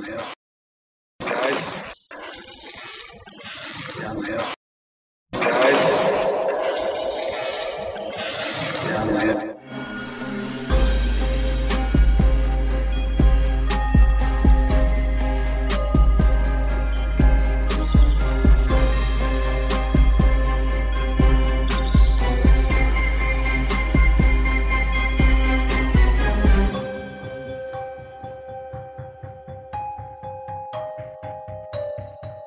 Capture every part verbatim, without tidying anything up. Downhill. Guys. Downhill. Guys. Downhill.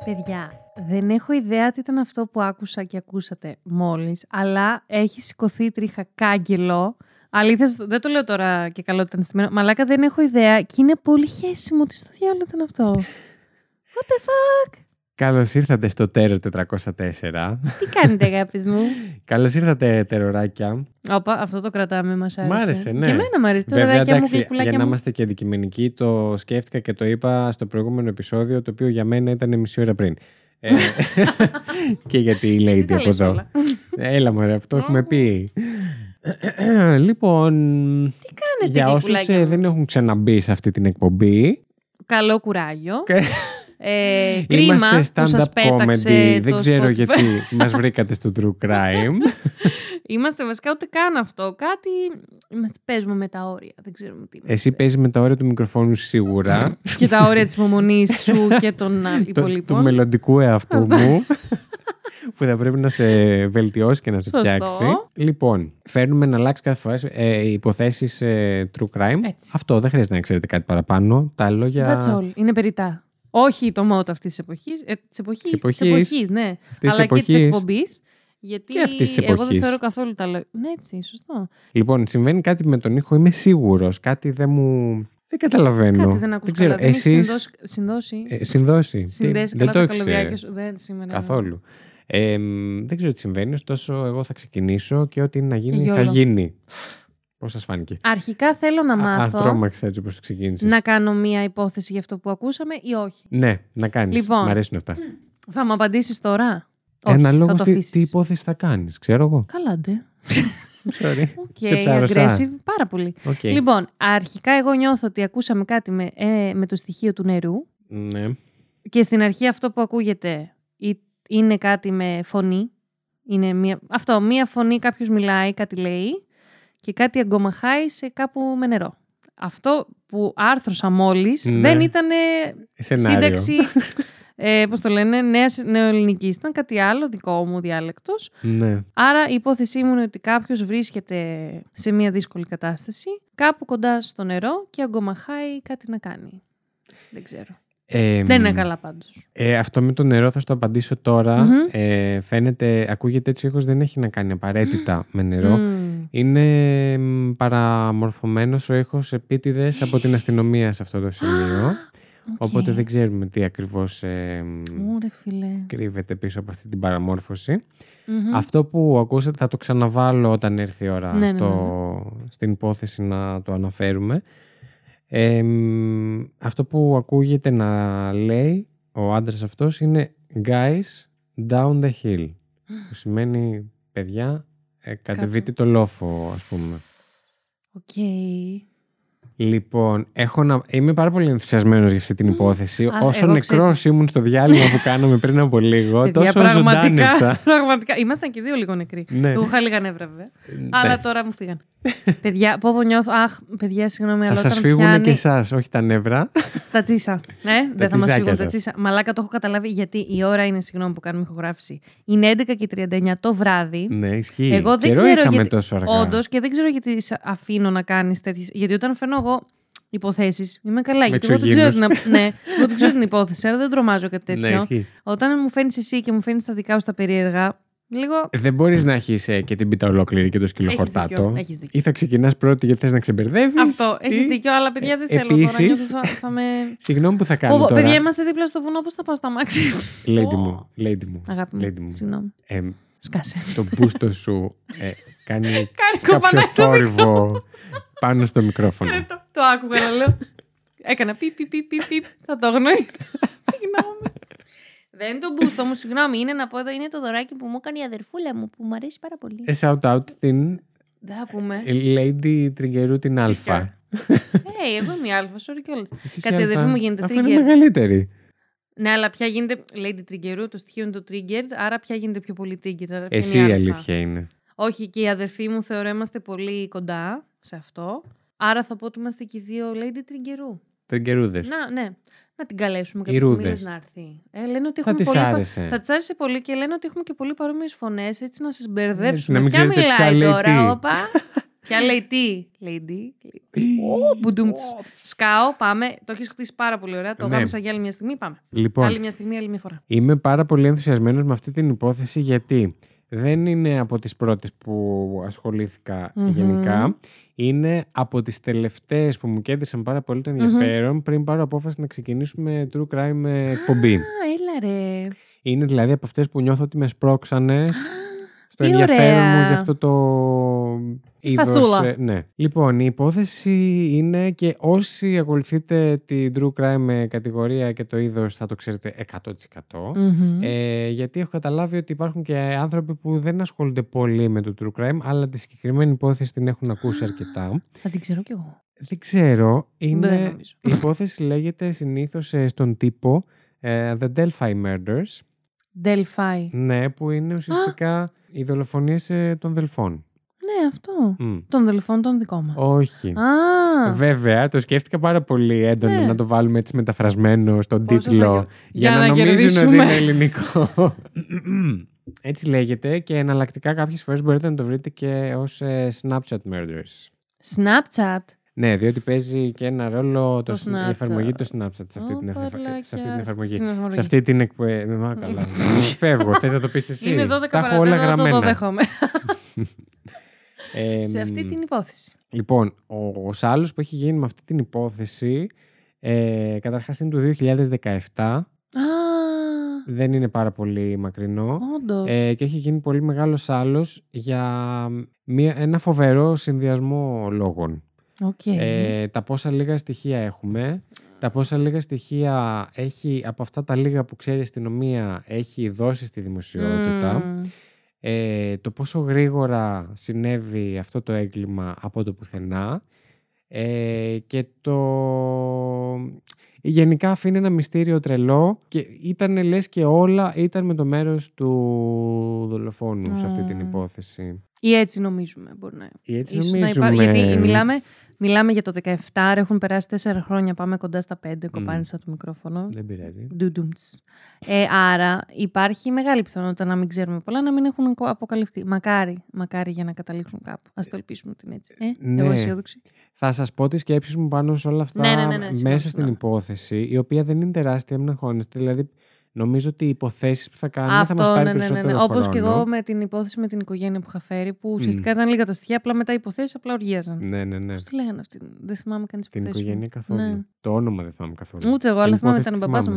Παιδιά, δεν έχω ιδέα τι ήταν αυτό που άκουσα και ακούσατε μόλις, αλλά έχει σηκωθεί τρίχα κάγκελο. Αλήθεια, δεν το λέω τώρα και καλό ότι ήταν στημένο. Μαλάκα, δεν έχω ιδέα και είναι πολύ χέσιμο. Τι στο διάλογο ήταν αυτό. What the fuck? Καλώς ήρθατε στο Τέρο τετρακόσια τέσσερα. Τι κάνετε, αγάπης μου? Καλώς ήρθατε, τεροράκια. Όπα, αυτό το κρατάμε, μας άρεσε. Μ' άρεσε, ναι. Και εμένα μ' άρεσε. Βέβαια, εντάξει, μου, για να μου. είμαστε και αντικειμενικοί, το σκέφτηκα και το είπα στο προηγούμενο επεισόδιο, το οποίο για μένα ήταν μισή ώρα πριν. ε, και γιατί η lady από εδώ. Όλα. Έλα, μωρέ, αυτό έχουμε πει. Λοιπόν, τι κάνετε, για όσους δεν έχουν ξαναμπεί σε αυτή την εκπομπή. Καλό κουράγιο. Ε, κρίμα είμαστε stand-up comedy. Δεν ξέρω Spotify. Γιατί μας βρήκατε στο true crime. Είμαστε βασικά ούτε καν αυτό. Κάτι είμαστε, παίζουμε με τα όρια. Δεν ξέρουμε τι είμαστε. Εσύ παίζεις με τα όρια του μικροφόνου σίγουρα. Και τα όρια της μονής σου και των υπολείπων. Του μελλοντικού εαυτού μου. Που θα πρέπει να σε βελτιώσει και να σε φτιάξει. Λοιπόν, φέρνουμε να αλλάξει κάθε φορά ε, υποθέσεις ε, true crime. Έτσι. Αυτό δεν χρειάζεται να ξέρετε κάτι παραπάνω. Τα λόγια. That's all. Είναι περιτά. Όχι το μότο αυτή τη εποχή. Ε, τη εποχή, ναι. Αυτής αλλά εποχής. Και τη εκπομπή. Γιατί και εγώ δεν θεωρώ καθόλου τα λόγια. Ναι, έτσι, σωστό. Λοιπόν, συμβαίνει κάτι με τον ήχο, είμαι σίγουρος. Κάτι δεν μου. Δεν καταλαβαίνω. Κάτι δεν ακούω. Δεν έχει συνδώσει. Ε, συνδώσει. Συνδέσει. Δεν το ξέρω. Δεν σήμερα. Καθόλου. Ε, δεν ξέρω τι συμβαίνει, ωστόσο εγώ θα ξεκινήσω και ό,τι είναι να γίνει θα γίνει. Πώς σας φάνηκε? Αρχικά θέλω να μάθω. Α, τρόμαξα έτσι όπως το ξεκίνησες. Να κάνω μία υπόθεση για αυτό που ακούσαμε ή όχι? Ναι, να κάνεις. Λοιπόν, μ' αρέσουν αυτά. Θα μου απαντήσεις τώρα? Όχι, ένα λόγο τι, τι υπόθεση θα κάνεις, ξέρω εγώ. Καλά, ντε. Sorry. Okay, σε ψάρωσα. Aggressive, πάρα πολύ. Okay. Λοιπόν, αρχικά εγώ νιώθω ότι ακούσαμε κάτι με, ε, με το στοιχείο του νερού. Ναι. Και στην αρχή αυτό που ακούγεται είναι κάτι με φωνή. Είναι μία, αυτό, μία φωνή, κάποιος μιλάει, κάτι λέει. Και κάτι αγκομαχάει σε κάπου με νερό. Αυτό που άρθρωσα μόλις, ναι, δεν ήταν σύνταξη, ε, πώς το λένε, νέας νεοελληνικής. Ήταν κάτι άλλο, δικό μου διάλεκτος. Ναι. Άρα η υπόθεσή μου είναι ότι κάποιος βρίσκεται σε μια δύσκολη κατάσταση, κάπου κοντά στο νερό και αγκομαχάει κάτι να κάνει. Δεν ξέρω. Ε, δεν είναι καλά πάντως. Ε, αυτό με το νερό θα στο απαντήσω τώρα. Mm-hmm. Ε, φαίνεται, ακούγεται έτσι ήχος, δεν έχει να κάνει απαραίτητα mm. με νερό. Mm. Είναι μ, παραμορφωμένος ο ήχος επίτηδες από την αστυνομία σε αυτό το σημείο. Okay. Οπότε δεν ξέρουμε τι ακριβώς ε, Ωρε, κρύβεται πίσω από αυτή την παραμόρφωση. Mm-hmm. Αυτό που ακούσατε θα το ξαναβάλω όταν έρθει η ώρα, ναι, στο, ναι, ναι. στην υπόθεση να το αναφέρουμε. Ε, αυτό που ακούγεται να λέει ο άντρας αυτός είναι «Guys, down the hill», που σημαίνει «Παιδιά, ε, κατεβείτε το λόφο», ας πούμε. Οκ. Okay. Λοιπόν, έχω να... είμαι πάρα πολύ ενθουσιασμένος για αυτή την υπόθεση. Α, όσο νεκρός ξέρεις... ήμουν στο διάλειμμα που κάναμε πριν από λίγο, τόσο ζωντάνευσα. Πραγματικά, ήμασταν και δύο λίγο νεκροί. Ναι. Του είχα λίγα νεύρα, βέβαια. Ναι. Αλλά τώρα μου φύγαν. Παιδιά, πόβο νιώθω. Αχ, παιδιά, συγγνώμη. Θα σας φύγουν πιάνει... και εσάς, όχι τα νεύρα. Τα τσίσα. Ναι, δεν θα μας φύγουν τα τσίσα. Μαλάκα, το έχω καταλάβει γιατί η ώρα είναι, συγγνώμη που κάνουμε ηχογράφηση. Είναι έντεκα και τριάντα εννιά το βράδυ. Ναι, ισχύει. Εγώ δεν ξέρω γιατί. Όντως, και δεν ξέρω γιατί αφήνω να κάνεις τέτοιες. Γιατί όταν φαίνω εγώ υποθέσεις, είμαι καλά. Γιατί εγώ δεν ξέρω την, ναι, την υπόθεση, αλλά δεν τρομάζω κάτι τέτοιο. Ναι, όταν μου φαίνεις εσύ και μου φαίνεις τα δικά σου τα περίεργα. Λίγο... Δεν μπορείς να έχεις ε, και την πίτα ολόκληρη και το σκυλοχορτάτο. Ή θα ξεκινάς πρώτη γιατί θες να ξεμπερδεύεις. Αυτό, έχεις ή... δίκιο, αλλά παιδιά δεν ε, θέλω επίσης... τώρα. Νιώθω, θα, θα με... Συγγνώμη που θα κάνω Πο, τώρα. Παιδιά, είμαστε δίπλα στο βουνό, πώς θα πάω στα μάξι? Lady μου, lady μου. Αγάπη lady μου, συγγνώμη. Ε, Σκάσε. Το μπούστο σου ε, κάνει, κάνει κάποιο θόρυβο πάνω στο μικρόφωνο. Ε, το, το άκουγα να λέω. Έκανα πιπ, πιπ, πιπ, πιπ. Θα το γνωρίσω. Συγγνώμη. Δεν είναι το μπούστο μου, συγγνώμη. Είναι να πω εδώ, είναι το δωράκι που μου έκανε η αδερφούλα μου που μου αρέσει πάρα πολύ. Shout out την. Δεν θα πούμε. Lady Τριγκερού την Α. λέει, εγώ είμαι η Α, sorry κιόλα. Κάτσε, η αδερφή μου γίνεται trigger. Είναι μεγαλύτερη. Ναι, αλλά πια γίνεται. Λέει την trigger, το στοιχείο είναι το trigger, άρα πια γίνεται πιο πολύ trigger. Εσύ η αλήθεια είναι. Όχι, και η αδερφή μου θεωρώ είμαστε πολύ κοντά σε αυτό. Άρα θα πω ότι είμαστε και οι δύο lady τριγκερού. Τριγκερούδες. Να, ναι. Να την καλέσουμε κάποια στιγμή να έρθει. Ε, λένε ότι θα της πολύ... άρεσε. Θα της άρεσε πολύ και λένε ότι έχουμε και πολύ παρόμοιες φωνές, έτσι να σας μπερδέψουμε. Να μην ποια μιλάει τώρα, όπα. Ποια λέει τι. Λέει τι. Σκάω, πάμε. Το έχεις χτίσει πάρα πολύ ωραία. Το γάμισα για άλλη μια στιγμή. Πάμε. Άλλη μια στιγμή, άλλη μια φορά. Είμαι πάρα πολύ ενθουσιασμένος με αυτή την υπόθεση γιατί. Δεν είναι από τις πρώτες που ασχολήθηκα mm-hmm. γενικά. Είναι από τις τελευταίες που μου κέντρισαν πάρα πολύ το ενδιαφέρον mm-hmm. πριν πάρω απόφαση να ξεκινήσουμε true crime εκπομπή. Α, έλα ρε. Είναι δηλαδή από αυτές που νιώθω ότι με σπρώξανε στο ενδιαφέρον μου για αυτό το είδος. Φασούλα. Ναι. Λοιπόν, η υπόθεση είναι και όσοι ακολουθείτε την true crime κατηγορία και το είδος θα το ξέρετε εκατό τοις εκατό. Mm-hmm. Ε, γιατί έχω καταλάβει ότι υπάρχουν και άνθρωποι που δεν ασχολούνται πολύ με το true crime, αλλά τη συγκεκριμένη υπόθεση την έχουν ακούσει αρκετά. Θα την ξέρω κι εγώ. Δεν ξέρω. Είναι... η υπόθεση λέγεται συνήθως στον τύπο uh, The Delphi Murders. Delphi. Ναι, που είναι ουσιαστικά οι δολοφονίες των Δελφών. Ναι, αυτό. Mm. Των Δελφών των δικών μας. Όχι. Ah. Βέβαια, το σκέφτηκα πάρα πολύ έντονα ναι. να το βάλουμε έτσι μεταφρασμένο στον Πόσο τίτλο θα... για, για να, να νομίζουν ότι είναι ελληνικό. Έτσι λέγεται και εναλλακτικά κάποιες φορές μπορείτε να το βρείτε και ως Snapchat Murders. Snapchat. Ναι, διότι παίζει και ένα ρόλο το το η εφαρμογή του Snapchat σε αυτή, oh, την, εφα... σε αυτή την εφαρμογή. Σε αυτή την εκπομπή. Μα καλά. Φεύγω. Θες να το πεις εσύ. Είναι δώδεκα παρά όλα το δέχομαι. ε, σε αυτή την υπόθεση. Λοιπόν, ο, ο Σάλλος που έχει γίνει με αυτή την υπόθεση ε, καταρχάς είναι του δύο χιλιάδες δεκαεπτά. Ah. Δεν είναι πάρα πολύ μακρινό. Ε, και έχει γίνει πολύ μεγάλο Σάλλος για μια, ένα φοβερό συνδυασμό λόγων. Okay. Ε, τα πόσα λίγα στοιχεία έχουμε, τα πόσα λίγα στοιχεία έχει από αυτά τα λίγα που ξέρει η αστυνομία έχει δώσει στη δημοσιότητα, mm. ε, το πόσο γρήγορα συνέβη αυτό το έγκλημα από το πουθενά ε, και το... γενικά αφήνει ένα μυστήριο τρελό και ήταν λες και όλα ήταν με το μέρος του δολοφόνου mm. σε αυτή την υπόθεση. Ή έτσι νομίζουμε μπορεί να είναι. Έτσι ίσως νομίζουμε. Να υπά... Γιατί μιλάμε, μιλάμε για το δεκαεπτά, έχουν περάσει τέσσερα χρόνια, πάμε κοντά στα πέντε, mm. κοπάνισα το μικρόφωνο. Δεν πειράζει. Ε, άρα υπάρχει μεγάλη πιθανότητα να μην ξέρουμε πολλά, να μην έχουν αποκαλυφθεί. Μακάρι, μακάρι για να καταλήξουν κάπου. Ας το ελπίσουμε την έτσι. Ε, ναι. Εγώ αισιόδοξη. Θα σας πω τις σκέψεις μου πάνω σε όλα αυτά ναι, ναι, ναι, ναι, μέσα ναι. στην υπόθεση, η οποία δεν είναι τεράστια, μην αγχώνεστε. Δηλαδή, νομίζω ότι οι υποθέσεις που θα κάνουμε αυτό, θα μας πάρει ναι, περισσότερο ναι, ναι, ναι. χρόνο. Όπως και εγώ με την υπόθεση με την οικογένεια που είχα φέρει, που ουσιαστικά mm. ήταν λίγα τα στοιχεία, απλά μετά οι υποθέσεις απλά οργίαζαν. Ναι, ναι, ναι. Πώς τη λέγανε αυτή, δεν θυμάμαι καν τις υποθέσεις. Την οικογένεια καθόλου. Ναι. Το όνομα δεν θυμάμαι καθόλου. Ούτε εγώ, αλλά θυμάμαι ήταν ο παπάς μου.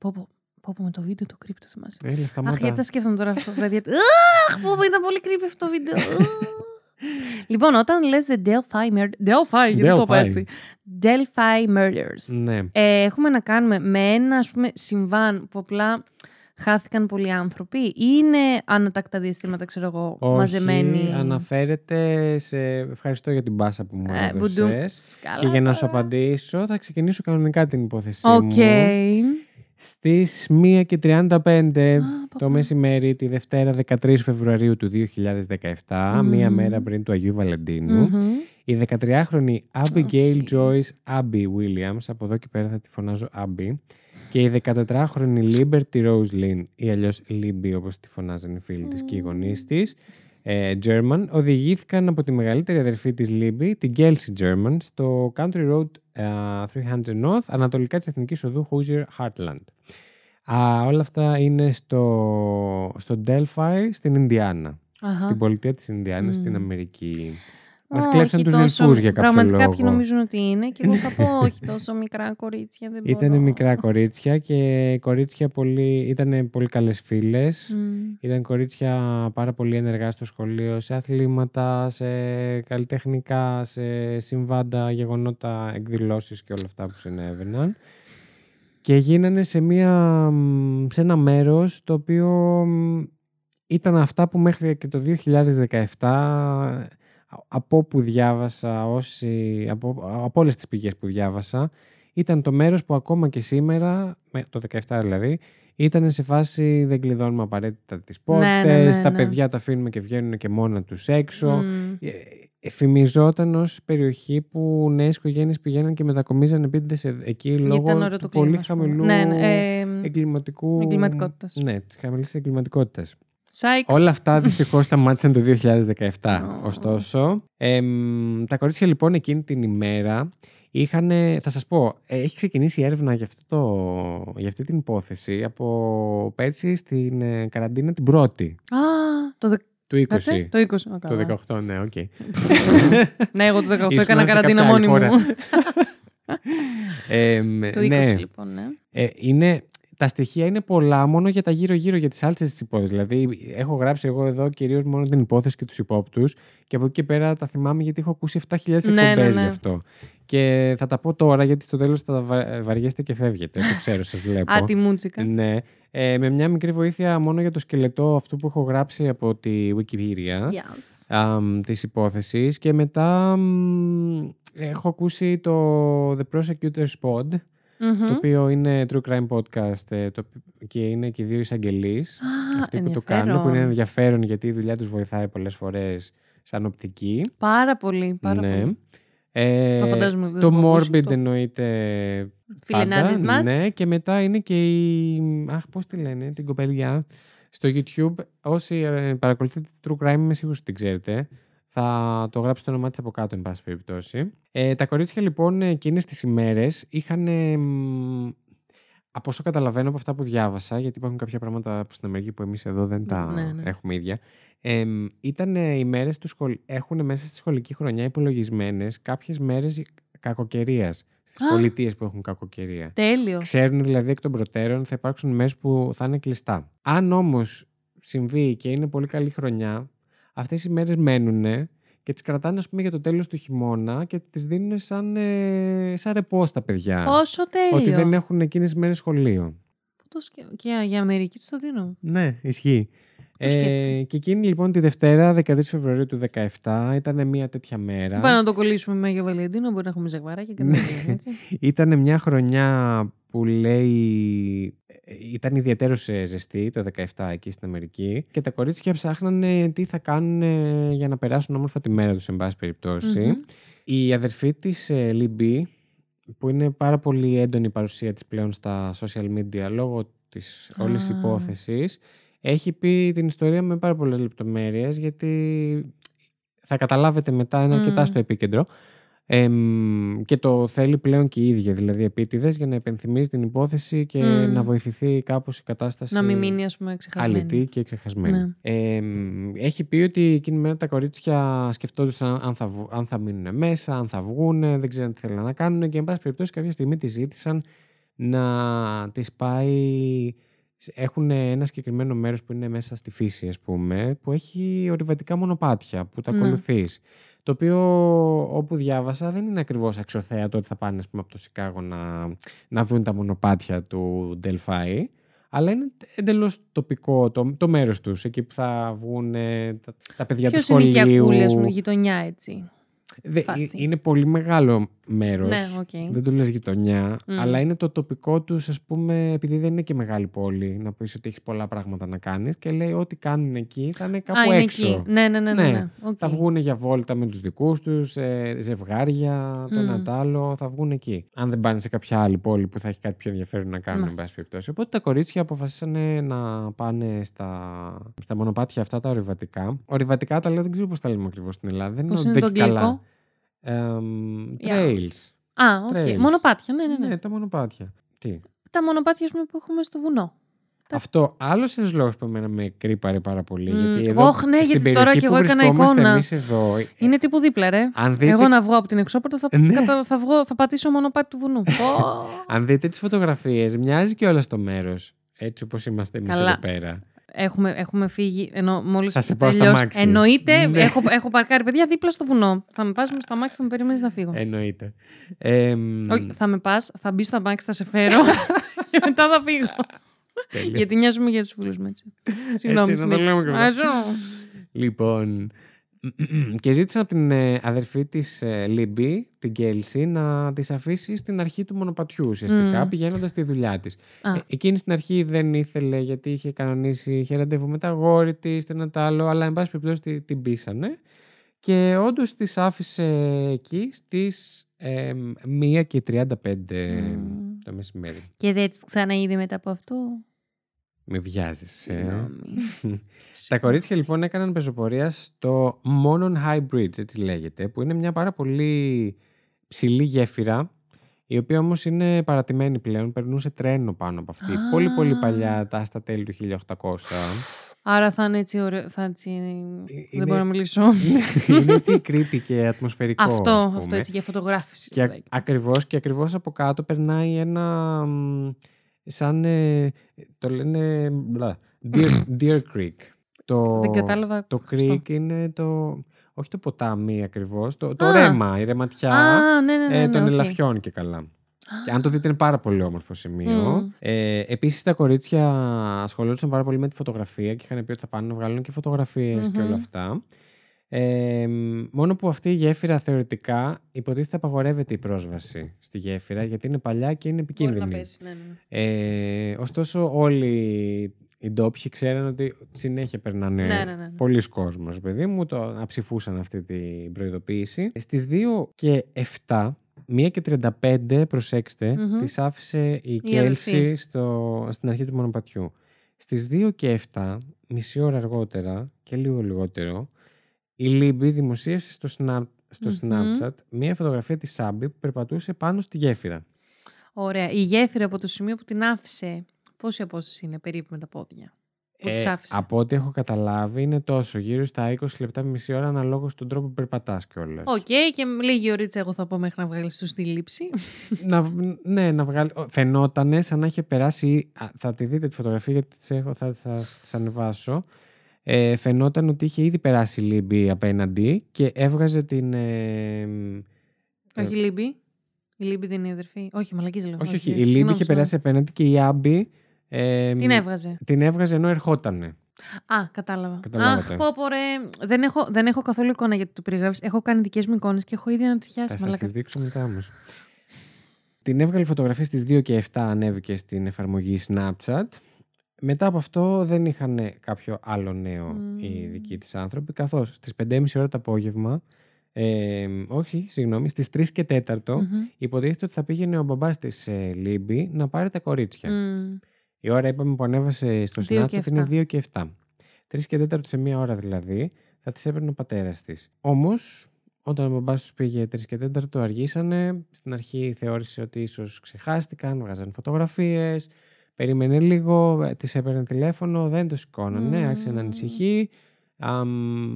Πω πω με το βίντεο το κρύπτο θυμάσαι. Αχ, γιατί τα σκέφτομαι τώρα αυτό το βράδυ. Αχ, πω πω ήταν πολύ κρύπτο αυτό το βίντεο. Λοιπόν, όταν λες The Delphi Murders. Delphi, γιατί το είπα έτσι. Delphi Murders. Ναι. Ε, έχουμε να κάνουμε με ένα ας πούμε, συμβάν που απλά χάθηκαν πολλοί άνθρωποι, ή είναι ανατακτά διαστήματα, ξέρω εγώ, όχι, μαζεμένοι. Αναφέρεται σε. Ευχαριστώ για την πάσα που μου έδωσες. Ε, μπουντου, και για να σου απαντήσω, θα ξεκινήσω κανονικά την υπόθεσή okay. μου. Οκ. Στις μία και τριάντα πέντε το μεσημέρι τη Δευτέρα δεκατρείς Φεβρουαρίου του δύο χιλιάδες δεκαεπτά, mm. μία μέρα πριν του Αγίου Βαλεντίνου, mm-hmm. η δεκατριάχρονη Abigail okay. Joyce Abby Williams, από εδώ και πέρα θα τη φωνάζω Abby, και η δεκατετράχρονη Liberty Roselyn, ή αλλιώς Libby όπως τη φωνάζαν οι φίλοι mm. της και οι γονείς της, German, οδηγήθηκαν από τη μεγαλύτερη αδερφή της Libby, την Kelsey German, στο Country Road τριακόσια North, ανατολικά της Εθνικής Οδού Hoosier Heartland. Uh, όλα αυτά είναι στο, στο Delphi, στην Ινδιάνα. Uh-huh. Στην πολιτεία της Ινδιάνας, mm. στην Αμερική. Μας oh, κλέψαν τους Δελφούς για κάποιο λόγο. Κάποιοι νομίζουν ότι είναι και εγώ θα πω όχι τόσο μικρά κορίτσια. Δεν μπορώ. Ήτανε μικρά κορίτσια και κορίτσια πολύ, ήτανε πολύ καλές φίλες. Mm. Ήταν κορίτσια πάρα πολύ ενεργά στο σχολείο, σε αθλήματα, σε καλλιτεχνικά, σε συμβάντα, γεγονότα, εκδηλώσεις και όλα αυτά που συνέβαιναν. Και γίνανε σε, μια, σε ένα μέρος το οποίο ήταν αυτά που μέχρι και το δύο χιλιάδες δεκαεπτά... από όπου διάβασα, όσοι, από, από όλες τις πηγές που διάβασα, ήταν το μέρος που ακόμα και σήμερα, το δεκαεπτά δηλαδή, ήταν σε φάση δεν κλειδώνουμε απαραίτητα τις πόρτες, ναι, ναι, ναι, ναι. τα παιδιά τα αφήνουμε και βγαίνουν και μόνα τους έξω. Mm. Εφημιζόταν ως περιοχή που νέες οικογένειες πηγαίναν και μετακομίζαν επίτηδες εκεί λόγω του πολύ κλίμα, χαμηλού ναι, ναι, ε, εγκληματικού... εγκληματικότητας. Ναι, της χαμηλής εγκληματικότητας. Psych. Όλα αυτά δυστυχώς σταμάτησαν το δύο χιλιάδες δεκαεπτά. Oh. Ωστόσο, ε, τα κορίτσια λοιπόν εκείνη την ημέρα είχαν, θα σας πω, έχει ξεκινήσει η έρευνα για, αυτό το, για αυτή την υπόθεση από πέρσι στην καραντίνα την πρώτη. Α, ah, το Του είκοσι. Κάτσε, το είκοσι. Okay. Το δεκαοκτώ, ναι, οκ. Okay. ναι, εγώ το δεκαοκτώ έκανα καραντίνα μόνη μου. ε, το είκοσι ναι. λοιπόν, ναι. Ε, είναι... Τα στοιχεία είναι πολλά μόνο για τα γύρω-γύρω, για τις άλλες τις υπόθεσεις. Δηλαδή, έχω γράψει εγώ εδώ κυρίως μόνο την υπόθεση και τους υπόπτους, και από εκεί και πέρα τα θυμάμαι γιατί έχω ακούσει επτά χιλιάδες εκπομπές ναι, ναι, ναι. γι' αυτό. Και θα τα πω τώρα γιατί στο τέλος θα βα... βαριέστε και φεύγετε. Το ξέρω, σας βλέπω. Α, τη μούτσικα. Ναι. Ε, με μια μικρή βοήθεια μόνο για το σκελετό αυτού που έχω γράψει από τη Wikipedia yes. της υπόθεσης. Και μετά μ, έχω ακούσει το The Prosecutor's Pod. Mm-hmm. Το οποίο είναι true crime podcast το, και είναι και οι δύο εισαγγελείς ah, αυτοί που το κάνουν, που είναι ενδιαφέρον γιατί η δουλειά τους βοηθάει πολλές φορές σαν οπτική. Πάρα πολύ, πάρα ναι. πολύ. Ε, το, το Morbid το... εννοείται πάντα. Μας. Ναι, και μετά είναι και η... Αχ, πώς τη λένε, την κοπελιά στο YouTube. Όσοι ε, παρακολουθείτε true crime, είμαι σίγουρος ότι την ξέρετε. Θα το γράψω το όνομά της από κάτω, εν πάση περιπτώσει. Ε, τα κορίτσια λοιπόν εκείνες τις ημέρες είχαν, ε, από όσο καταλαβαίνω από αυτά που διάβασα, γιατί υπάρχουν κάποια πράγματα στην Αμερική που εμείς εδώ δεν τα ναι, ναι. έχουμε ίδια, ε, ήταν οι μέρες του σχολ... έχουν μέσα στη σχολική χρονιά υπολογισμένες κάποιες μέρες κακοκαιρίας στις Α! πολιτείες που έχουν κακοκαιρία. Τέλειο. Ξέρουν δηλαδή εκ των προτέρων θα υπάρξουν μέρες που θα είναι κλειστά. Αν όμως συμβεί και είναι πολύ καλή χρονιά, αυτές οι μέρες μένουνε και τις κρατάνε, ας πούμε, για το τέλος του χειμώνα και τις δίνουν σαν, ε, σαν ρεπό στα παιδιά. Πόσο τέλειο! Ότι δεν έχουν εκείνες τις μέρες σχολείο. Το σκε... Και για Αμερική τους το δίνω. Ναι, ισχύει. Ε, και εκείνη λοιπόν τη Δευτέρα, δεκατρείς Φεβρουαρίου του δεκαεπτά, ήταν μια τέτοια μέρα. Πάμε να το κολλήσουμε με Μέγιο Βαλεντίνο, μπορεί να έχουμε ζαγβαράκια και τέτοια. Ήταν μια χρονιά που λέει. Ήταν ιδιαίτερως ζεστή το δεκαεπτά εκεί στην Αμερική. Και τα κορίτσια ψάχνανε τι θα κάνουν για να περάσουν όμορφα τη μέρα τους, εν πάση περιπτώσει. Mm-hmm. Η αδερφή της Libby, που είναι πάρα πολύ έντονη η παρουσία της πλέον στα social media λόγω της ah. όλης υπόθεσης, έχει πει την ιστορία με πάρα πολλές λεπτομέρειες, γιατί θα καταλάβετε μετά, είναι αρκετά mm. στο επίκεντρο. Ε, και το θέλει πλέον και η ίδια, δηλαδή επίτηδες, για να επενθυμίζει την υπόθεση και mm. να βοηθηθεί κάπως η κατάσταση. Να μην μείνει, ας πούμε, ξεχασμένη. Αλητή και ξεχασμένη. Ναι. Ε, έχει πει ότι εκείνη μέρα τα κορίτσια σκεφτόντουσαν αν θα, αν θα μείνουν μέσα, αν θα βγουν, δεν ξέρουν τι θέλουν να κάνουν. Και, εν πάση περιπτώσει, κάποια στιγμή τη ζήτησαν να τις πάει. Έχουν ένα συγκεκριμένο μέρος που είναι μέσα στη φύση, ας πούμε, που έχει ορειβατικά μονοπάτια που τα mm. ακολουθείς. Το οποίο, όπου διάβασα, δεν είναι ακριβώς αξιοθέατο ότι θα πάνε, ας πούμε, από το Σικάγο να, να δουν τα μονοπάτια του Delphi, αλλά είναι εντελώς τοπικό το, το μέρος τους, εκεί που θα βγουν τα, τα παιδιά Ποιος του σχολείου. Ποιος είναι και ακούλες μου, γειτονιά έτσι. Δε, είναι πολύ μεγάλο μέρος. Ναι, okay. Δεν το λες γειτονιά, mm. αλλά είναι το τοπικό τους, ας πούμε, επειδή δεν είναι και μεγάλη πόλη, να πεις ότι έχεις πολλά πράγματα να κάνεις. Και λέει ότι κάνουν εκεί θα είναι κάπου Α, έξω. Είναι εκεί. Ναι, ναι, ναι. ναι. ναι. Okay. Θα βγουν για βόλτα με τους δικούς τους, ε, ζευγάρια, το mm. ένα τ' άλλο, θα βγουν εκεί. Αν δεν πάνε σε κάποια άλλη πόλη που θα έχει κάτι πιο ενδιαφέρον να κάνουν, εν πάση περιπτώσει. Οπότε τα κορίτσια αποφασίσανε να πάνε στα, στα μονοπάτια αυτά τα ορειβατικά. Ορειβατικά τα λέω, δεν ξέρω πώς τα λέμε ακριβώς στην Ελλάδα. Δεν πώς είναι το αγγλικό. Um, trails. Α, yeah. ah, okay. μονοπάτια, ναι, ναι, ναι. Ναι, τα μονοπάτια. Τι? Τα μονοπάτια, ας πούμε, που έχουμε στο βουνό. Αυτό, άλλος ένας λόγος που εμένα με κρύπαρε πάρα πολύ. Mm. Γιατί εδώ, oh, ναι, γιατί τώρα και εγώ έκανα εικόνα. Εμείς εδώ, είναι τύπου δίπλα, ρε. Δείτε... Εγώ να βγω από την εξώπορτα, θα, ναι. θα, θα, βγω, θα πατήσω μονοπάτι του βουνού. oh. Αν δείτε τις φωτογραφίες, μοιάζει και όλα στο μέρος. Έτσι όπως είμαστε εμείς εδώ πέρα. Έχουμε, έχουμε φύγει, ενώ μόλις τελειώσει. Εννοείται, ναι. έχω, έχω παρκάρει παιδιά δίπλα στο βουνό. Θα με πας με στο αμάξι, θα με περιμένεις να φύγω. Εννοείται. Ε, Όχι, θα με πας, θα μπεις στο αμάξι, θα σε φέρω και μετά θα φύγω. Τέλεια. Γιατί νοιάζουμε για τους φίλους μου, έτσι. Συγγνώμη, συνέχισε. Λοιπόν, Και ζήτησε από την αδερφή της Λίμπη, την Κέλση, να της αφήσει στην αρχή του μονοπατιού ουσιαστικά, mm. πηγαίνοντας στη δουλειά της. Ε, εκείνη στην αρχή δεν ήθελε, γιατί είχε κανονίσει, είχε ραντεβού με τα αγόρι της, το ένα το άλλο, αλλά εν πάση περιπτώσει την πείσανε. Και όντως της άφησε εκεί στις ε, μία και τριάντα πέντε mm. το μεσημέρι. Και δεν της ξαναείδε μετά από αυτό. Με βιάζεις. Ε. Τα κορίτσια λοιπόν έκαναν πεζοπορία στο Monon High Bridge, έτσι λέγεται, που είναι μια πάρα πολύ ψηλή γέφυρα, η οποία όμως είναι παρατημένη πλέον, περνούσε τρένο πάνω από αυτή. Ah. Πολύ πολύ παλιά, στα τέλη του χίλια οκτακόσια. Άρα θα είναι έτσι ωραίο, θα έτσι... Είναι... δεν μπορώ να μιλήσω. Είναι έτσι η Κρήτη και ατμοσφαιρικό. Αυτό, αυτό έτσι για φωτογράφηση. Και α... ακριβώς, και ακριβώς από κάτω περνάει ένα... σαν, το λένε, Deer, Deer Creek. Το, δεν κατάλαβα. Το Creek είναι το, όχι το ποτάμι ακριβώς, το, το ρέμα, η ρεματιά Α, ναι, ναι, ναι, ε, των ναι, ελαφιών okay. και καλά. Και αν το δείτε είναι πάρα πολύ όμορφο σημείο. Mm. Ε, επίσης τα κορίτσια ασχολούνταν πάρα πολύ με τη φωτογραφία και είχαν πει ότι θα πάνε να βγάλουν και φωτογραφίες mm-hmm. και όλα αυτά. Ε, μόνο που αυτή η γέφυρα θεωρητικά υποτίθεται απαγορεύεται η πρόσβαση στη γέφυρα γιατί είναι παλιά και είναι επικίνδυνη. Μπορεί να πέσει, ναι, ναι. Ε, ωστόσο όλοι οι ντόπιοι ξέραν ότι συνέχεια περνάνε ναι, ναι, ναι. πολλοί κόσμος, παιδί μου, το ψηφούσαν αυτή την προειδοποίηση. Στις δύο και επτά, μία και τριάντα πέντε, προσέξτε, mm-hmm. της άφησε η, η Κέλση στο, στην αρχή του μονοπατιού. Στις δύο και επτά, μισή ώρα αργότερα και λίγο λιγότερο, η Λίμπη δημοσίευσε στο, Snap, στο mm-hmm. Snapchat μία φωτογραφία της Σάμπη που περπατούσε πάνω στη γέφυρα. Ωραία. Η γέφυρα από το σημείο που την άφησε, πόση απόσταση είναι περίπου με τα πόδια που ε, της άφησε? Από ό,τι έχω καταλάβει είναι τόσο, γύρω στα είκοσι λεπτά με μισή ώρα, αναλόγως τον τρόπο που περπατάς κιόλας. Οκ, okay, και λίγη ωρίτσα εγώ θα πω μέχρι να βγάλεις τους τη λήψη. να, ναι, να βγάλει. Φαινότανε σαν να είχε περάσει. Θα τη δείτε τη φωτογραφία γιατί τις έχω, θα σας ανεβάσω. Ε, φαινόταν ότι είχε ήδη περάσει η Λίμπη απέναντι και έβγαζε την... Ε, όχι η Λίμπη. Η Λίμπη δεν είναι η αδερφή. Όχι, μαλακής λέω. Όχι, όχι. Η Λίμπη νόμως, είχε ναι. περάσει απέναντι και η Άμπη... Ε, την έβγαζε. Την έβγαζε ενώ ερχότανε. Α, κατάλαβα. Αχ, πω πω ρε. Δεν έχω, δεν έχω καθόλου εικόνα γιατί το περιγράφεις. Έχω κάνει δικές μου εικόνες και έχω ήδη ανατριχιάσει. Θα σας τις δείξω μετά όμως. Την έβγαλε φωτογραφία στις δύο και επτά, ανέβηκε στην εφαρμογή Snapchat. Μετά από αυτό δεν είχαν κάποιο άλλο νέο mm. οι δικοί της άνθρωποι, καθώς στις πέντε και μισή ώρα το απόγευμα, ε, όχι, συγγνώμη, στις τρεις και τέσσερα mm-hmm. υποτίθεται ότι θα πήγαινε ο μπαμπάς της ε, Λίμπη να πάρει τα κορίτσια. Mm. Η ώρα είπαμε που ανέβασε στο συνάδελφο είναι δύο και επτά. τρεις και τέσσερα σε μία ώρα δηλαδή θα τις έπαιρνε ο πατέρας της. Όμως, όταν ο μπαμπάς τους πήγε τρεις και τέσσερα το αργήσανε, στην αρχή θεώρησε ότι ίσως ξεχάστηκαν, βγάζαν φωτογραφίες... Περίμενε λίγο, της έπαιρνε τηλέφωνο, δεν το σηκώνανε, mm. άρχισε να ανησυχεί. Α,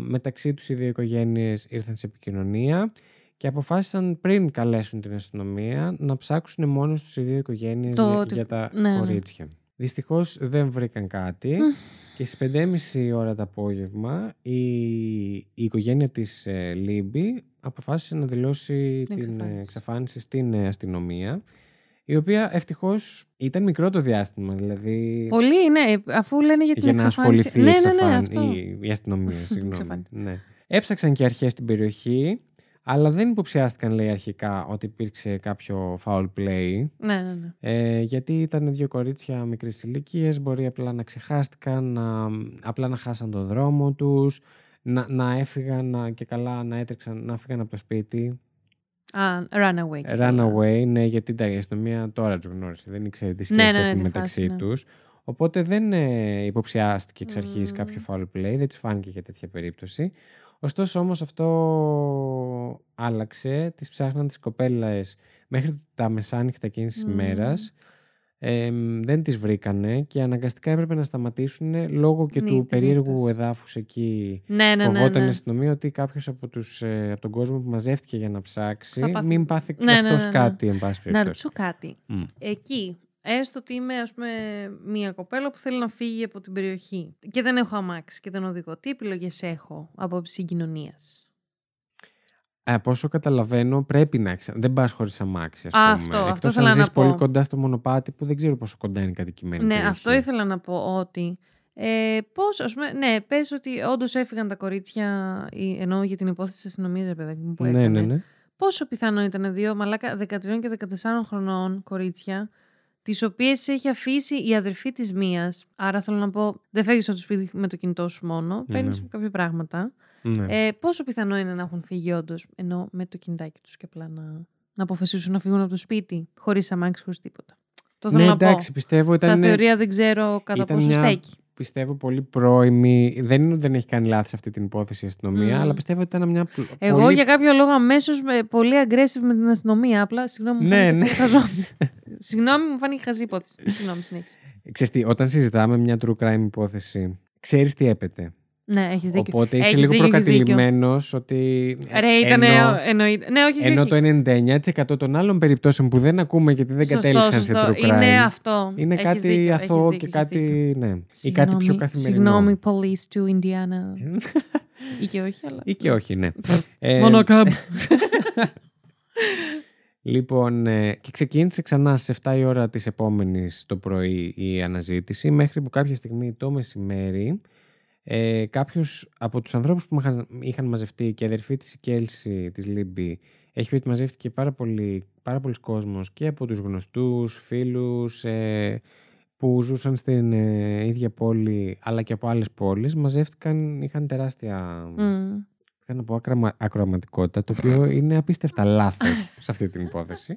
μεταξύ τους οι δύο οικογένειες ήρθαν σε επικοινωνία και αποφάσισαν πριν καλέσουν την αστυνομία να ψάξουν μόνο τους οι δύο οικογένειες το... για, για τα ναι, κορίτσια. Ναι. Δυστυχώς δεν βρήκαν κάτι mm. και στις πέντε και μισή ώρα το απόγευμα η, η οικογένεια της ε, Λίμπη αποφάσισε να δηλώσει εξαφάνιση. την εξαφάνιση στην ε, αστυνομία. Η οποία ευτυχώς ήταν μικρό το διάστημα, δηλαδή. Πολύ, ναι, αφού λένε για την για εξαφάνιση. Για να ασχοληθεί ναι, ναι, ναι, εξαφάν... η... η αστυνομία, συγγνώμη. ναι. Έψαξαν και αρχές στην περιοχή, αλλά δεν υποψιάστηκαν, λέει, αρχικά ότι υπήρξε κάποιο foul play. Ναι, ναι, ναι. Ε, γιατί ήταν δύο κορίτσια μικρής ηλικίας, μπορεί απλά να ξεχάστηκαν, να... απλά να χάσαν τον δρόμο τους, να, να έφυγαν να... και καλά να έτρεξαν, να έφυγαν από το σπίτι. Uh, runaway. Runaway, ναι, γιατί τα αστυνομία τώρα τους γνώρισε. Δεν ήξερε τι σχέση ναι, ναι, ναι, μεταξύ ναι. τους. Οπότε δεν ε, υποψιάστηκε εξ αρχής mm. κάποιο foul play, δεν της φάνηκε για τέτοια περίπτωση. Ωστόσο όμως αυτό άλλαξε. Τις ψάχναν τις κοπέλες μέχρι τα μεσάνυχτα εκείνης της mm. ημέρας. Ε, δεν τις βρήκανε και αναγκαστικά έπρεπε να σταματήσουν λόγω και ναι, του περίεργου νύχτες. Εδάφους εκεί. Ναι, ναι, φοβόταν η ναι, ναι. αστυνομία ότι κάποιος από, τους, από τον κόσμο που μαζεύτηκε για να ψάξει πάθ... μην πάθει ναι, αυτός ναι, ναι, ναι. κάτι εν πάση περιπτώσει. Να ρωτήσω κάτι. Mm. Εκεί, έστω ότι είμαι ας πούμε, μια κοπέλα που θέλει να φύγει από την περιοχή και δεν έχω αμάξει και δεν οδηγώ, τι επιλογές έχω από συγκοινωνίας? Από όσο καταλαβαίνω, πρέπει να έχει. Δεν πα χωρί αμάξι, α πούμε. Εκτός αν ζει πολύ κοντά στο μονοπάτι που δεν ξέρω πόσο κοντά είναι η κατοικημένη. Ναι, περιοχή. Αυτό ήθελα να πω. Ότι Ε, πώς, ας πούμε, ναι, πες ότι όντως έφυγαν τα κορίτσια, ενώ για την υπόθεση της αστυνομίας, ρε παιδάκι μου, που έκανε. Ναι, ναι, ναι. Πόσο πιθανό ήταν δύο μαλάκα δεκατρία και δεκατέσσερα χρονών κορίτσια, τις οποίες έχει αφήσει η αδερφή της μίας. Άρα θέλω να πω, δεν φεύγεις από το σπίτι με το κινητό σου μόνο, παίρνεις ναι. κάποια πράγματα. Ναι. Ε, πόσο πιθανό είναι να έχουν φύγει όντως, ενώ με το κινητάκι τους και απλά να, να αποφασίσουν να φύγουν από το σπίτι, χωρίς αμάξι, χωρίς τίποτα. Το θέλω ναι, να εντάξει, πω. Πιστεύω, ήταν... Σαν θεωρία δεν ξέρω κατά ήταν πόσο μια... στέκει. Πιστεύω πολύ πρώιμη. Δεν είναι ότι δεν έχει κάνει λάθος αυτή την υπόθεση η αστυνομία, mm. αλλά πιστεύω ότι ήταν μια. Εγώ πολύ... για κάποιο λόγο αμέσως πολύ aggressive με την αστυνομία. Απλά συγγνώμη μου φάνηκε. Ναι, ναι. Συγγνώμη μου φάνηκε χαζή υπόθεση. Συγγνώμη, συνέχισε. Ξέρεις τι, όταν συζητάμε μια true crime υπόθεση, ξέρεις τι έπεται. Ναι, έχεις δίκιο. Οπότε έχεις είσαι λίγο προκατειλημμένος ότι. Ρε, ήταν. Ενώ, εννοεί... ναι, όχι, ενώ όχι. Το ενενήντα εννέα τοις εκατό των άλλων περιπτώσεων που δεν ακούμε γιατί δεν σωστό, κατέληξαν σωστό. σε true crime. Είναι αυτό. Είναι έχεις κάτι δίκιο, αθώο δίκιο, και κάτι. Δίκιο. Ναι, συγγνώμη, ή κάτι πιο καθημερινό. Συγγνώμη, police to Indiana. ή και όχι, αλλά. Ή και όχι, ναι. ε, Μονοκάμπ. Λοιπόν, ε, και ξεκίνησε ξανά στις εφτά η ώρα της επόμενης το πρωί η αναζήτηση, μέχρι που κάποια στιγμή το μεσημέρι. Ε, κάποιος από τους ανθρώπους που είχαν μαζευτεί και η αδερφή της η Κέλση της Λίμπη έχει πει ότι μαζεύτηκε πάρα, πολύ, πάρα πολλοί κόσμος και από τους γνωστούς φίλους ε, που ζούσαν στην ε, ίδια πόλη αλλά και από άλλες πόλεις, μαζεύτηκαν, είχαν τεράστια mm. είχαν από ακραμα, ακροαματικότητα, το οποίο είναι απίστευτα λάθος σε αυτή την υπόθεση.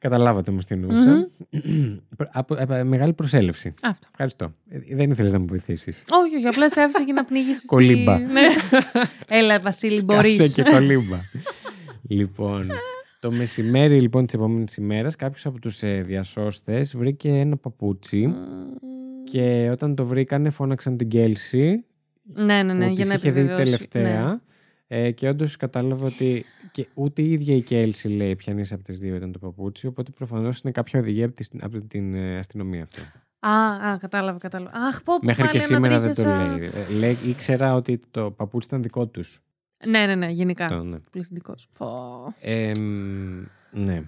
Καταλάβατε όμως τι εννοούσα. Mm-hmm. Μεγάλη προσέλευση. Αυτό. Ευχαριστώ. Δεν ήθελες να μου βοηθήσεις. Όχι, όχι. Απλά σε άφησε και να πνίγεις. Κολύμπα. Στη... ναι. Έλα, Βασίλη, μπορείς. Κάτσε και κολύμπα. Λοιπόν, το μεσημέρι λοιπόν της επόμενης ημέρας, κάποιος από τους ε, διασώστες βρήκε ένα παπούτσι mm. και όταν το βρήκανε φώναξαν την Κέλση. Ναι, ναι, ναι. Που για να είχε δει τελευταία. Ναι. Ε, και όντως κατάλαβα ότι και ούτε η ίδια η Κέλση λέει ποιανής από τις δύο ήταν το παπούτσι, οπότε προφανώς είναι κάποια οδηγία από την, από την αστυνομία αυτό. Α, α, κατάλαβα, κατάλαβα. Αχ, πω, μέχρι και σήμερα δεν το λέει. Ε, λέει. Ήξερα ότι το παπούτσι ήταν δικό τους. Ναι, ναι, ναι, γενικά. Το, ναι. Πληθυντικός. Ε, ναι.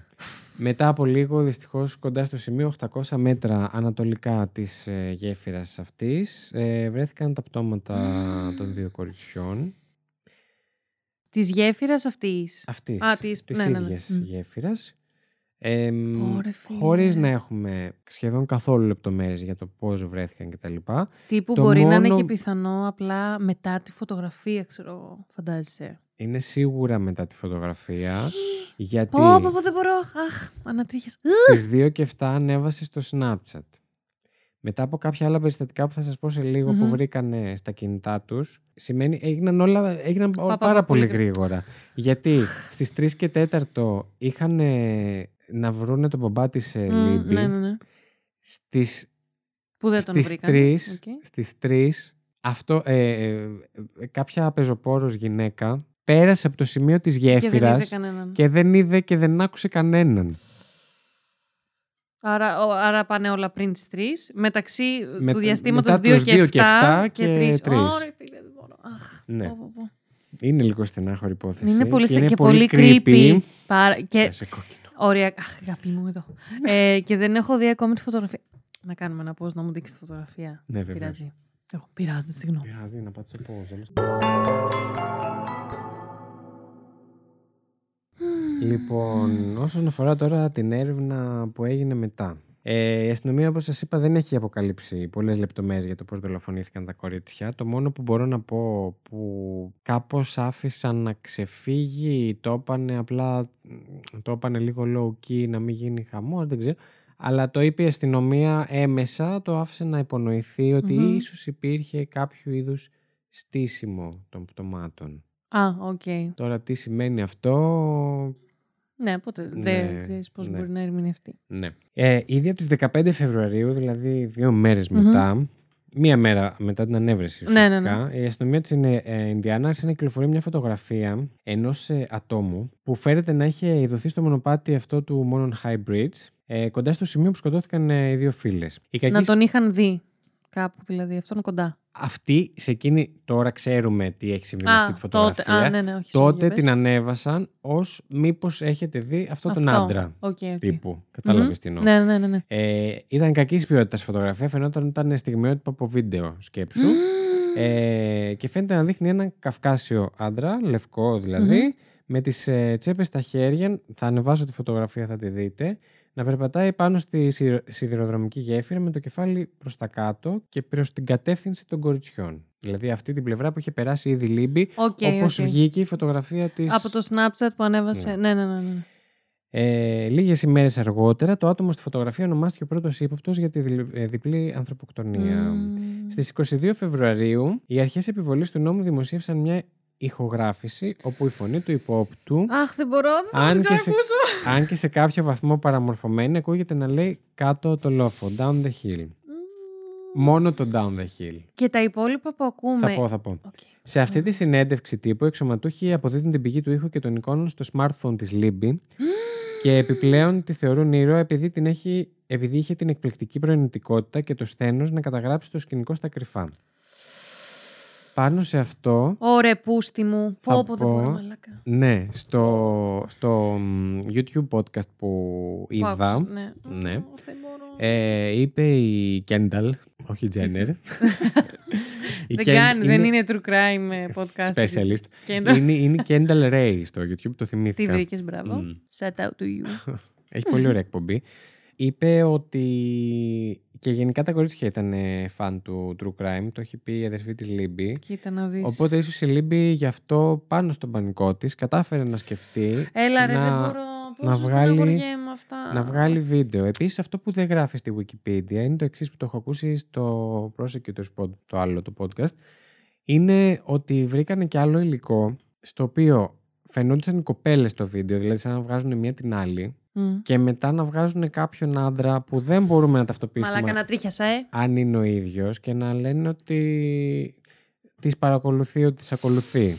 Μετά από λίγο, δυστυχώς, κοντά στο σημείο οκτακόσια μέτρα ανατολικά της ε, γέφυρας αυτής, ε, βρέθηκαν τα πτώματα mm. των δύο κοριτσιών. Της γέφυρας αυτής. Αυτής. Α, της, της ναι, ίδιας ναι, ναι. γέφυρας. Ε, χωρίς να έχουμε σχεδόν καθόλου λεπτομέρειες για το πώς βρέθηκαν και τα λοιπά. Τύπου το μπορεί μόνο... να είναι και πιθανό απλά μετά τη φωτογραφία, ξέρω, φαντάζεσαι. Είναι σίγουρα μετά τη φωτογραφία. γιατί... Πω, πω, πω, δεν μπορώ. Αχ, ανατρίχες. Στις δύο και εφτά ανέβασε στο Snapchat. Μετά από κάποια άλλα περιστατικά που θα σας πω σε λίγο mm-hmm. που βρήκανε στα κινητά τους, σημαίνει έγιναν όλα έγιναν πα, πα, πάρα πα, πολύ γρήγορα. γρήγορα. Γιατί στις τρεις και τέσσερα είχαν να βρούνε τον μπαμπά της mm, Λίμπη. Ναι, ναι, ναι. Στις, που δεν τον στις, τρεις, okay. στις τρεις, αυτό, ε, ε, κάποια πεζοπόρος γυναίκα πέρασε από το σημείο της γέφυρας και δεν, και δεν είδε και δεν άκουσε κανέναν. Άρα, άρα πάνε όλα πριν τις τρεις, μεταξύ με, του διαστήματος δύο και εφτά και τρεις. Ωραία, φίλε, δεν μπορώ. Αχ, ναι. πω, πω, πω. Είναι λίγο στενάχωρη υπόθεση. Είναι πολύ στενάχωρη και, και πολύ creepy. Παρα... Και... Ωραία, αχ, αγαπή μου εδώ. ε, και δεν έχω δει ακόμη τη φωτογραφία. Να κάνουμε ένα πώς να μου δείξει τη φωτογραφία. Ναι, βέβαια. Πειράζει. Εγώ, πειράζει, συγγνώμη. Πειράζει, να πάτε στο πώς. Λοιπόν, όσον αφορά τώρα την έρευνα που έγινε μετά. Ε, η αστυνομία, όπως σας είπα, δεν έχει αποκαλύψει πολλές λεπτομέρειες για το πώς δολοφονήθηκαν τα κορίτσια. Το μόνο που μπορώ να πω που κάπως άφησαν να ξεφύγει, το έπανε απλά, το έπανε λίγο low-key, να μην γίνει χαμός, δεν ξέρω. Αλλά το είπε η αστυνομία έμεσα, το άφησε να υπονοηθεί ότι mm-hmm. ίσως υπήρχε κάποιο είδους στήσιμο των πτωμάτων. Α, οκ. Okay. Τώρα τι σημαίνει αυτό... Ναι, ποτέ ναι, δεν ξέρεις πώς ναι. μπορεί να ερμηνευτεί. Ναι. Ε, ήδη από τις δεκαπέντε Φεβρουαρίου, δηλαδή δύο μέρες mm-hmm. μετά, μία μέρα μετά την ανέβρεση ουσιαστικά, ναι, ναι, ναι. η αστυνομία της Ινδιάνα άρχισε να κυκλοφορεί μια φωτογραφία ενός ατόμου που φέρεται να είχε ειδωθεί στο μονοπάτι αυτό του Monon High Bridge, ε, κοντά στο σημείο που σκοτώθηκαν οι δύο φίλες. Οι κακοί... Να τον είχαν δει κάπου, δηλαδή, αυτόν κοντά. Αυτή, σε εκείνη, τώρα ξέρουμε τι έχει συμβεί με αυτή τη φωτογραφία. Τότε, α, ναι, ναι, όχι, τότε την ανέβασαν ως μήπως έχετε δει αυτό, αυτό. τον άντρα. Okay, okay. Τύπου. Κατάλαβες mm-hmm. τι εννοώ. Ναι, ναι, ναι, ναι. Ε, ήταν κακής ποιότητας η φωτογραφία. Φαινόταν ότι ήταν στιγμιότυπο από βίντεο, σκέψου. Mm. Ε, και φαίνεται να δείχνει έναν καυκάσιο άντρα, λευκό δηλαδή, mm-hmm. με τις ε, τσέπες στα χέρια. Θα ανεβάσω τη φωτογραφία, θα τη δείτε. Να περπατάει πάνω στη σιδηροδρομική γέφυρα με το κεφάλι προς τα κάτω και προς την κατεύθυνση των κοριτσιών. Δηλαδή αυτή την πλευρά που είχε περάσει ήδη Λίμπη, okay, όπως okay. βγήκε η φωτογραφία της... Από το Snapchat που ανέβασε. Ναι, ναι, ναι. ναι, ναι. Ε, λίγες ημέρες αργότερα, το άτομο στη φωτογραφία ονομάστηκε ο πρώτος ύποπτος για τη διπλή ανθρωποκτονία. Mm. Στις εικοστή δεύτερη Φεβρουαρίου, οι αρχές επιβολής του νόμου δημοσίευσαν μια ηχογράφηση όπου η φωνή του υπόπτου, αχ, δεν μπορώ, αν, και σε, αν και σε κάποιο βαθμό παραμορφωμένη, ακούγεται να λέει κάτω το λόφο, down the hill. Mm. Μόνο το down the hill. Και τα υπόλοιπα που ακούμε. Θα πω, θα πω. Okay. Σε αυτή τη συνέντευξη τύπου, εξωματούχοι αποδίδουν την πηγή του ήχου και των εικόνων στο smartphone της Libby mm. και επιπλέον τη θεωρούν ήρωα επειδή, την έχει, επειδή είχε την εκπληκτική προαιρετικότητα και το σθένος να καταγράψει το σκηνικό στα κρυφά. Πάνω σε αυτό... Ωραία, πούστη μου. Πω, πω, δεν μπορώ, μαλάκα. Ναι, στο, στο YouTube podcast που είδα... Παύς, ναι. ναι. Ε, είπε η Κένταλ, όχι η Τζένερ. Δεν Ken, κάνει, είναι, δεν είναι true crime podcast. Specialist. είναι, είναι η Κένταλ Ρέι στο YouTube, το θυμήθηκα. Τι βρήκες, μπράβο. Mm. Shout out to you. Έχει πολύ ωραία εκπομπή. Είπε ότι... Και γενικά τα κορίτσια ήταν φαν του true crime, το έχει πει η αδερφή της Λίμπη. Κοίτα να δεις. Οπότε ίσως η Λίμπη γι' αυτό πάνω στον πανικό της κατάφερε να σκεφτεί. Έλα ρε, να, δεν μπορώ. Να βγάλει, με αυτά. να βγάλει βίντεο. Επίσης αυτό που δεν γράφει στη Wikipedia είναι το εξής που το έχω ακούσει στο Prosecutor's Pod, το άλλο το podcast. Είναι ότι βρήκανε και άλλο υλικό στο οποίο φαινόντουσαν οι κοπέλες στο βίντεο, δηλαδή σαν να βγάζουν μία την άλλη. Mm. Και μετά να βγάζουν κάποιον άντρα που δεν μπορούμε να ταυτοποιήσουμε. Μαλάκα να τρίχιασα, ε. Αν είναι ο ίδιος και να λένε ότι τις παρακολουθεί, ότι τις ακολουθεί. Μαλάκα.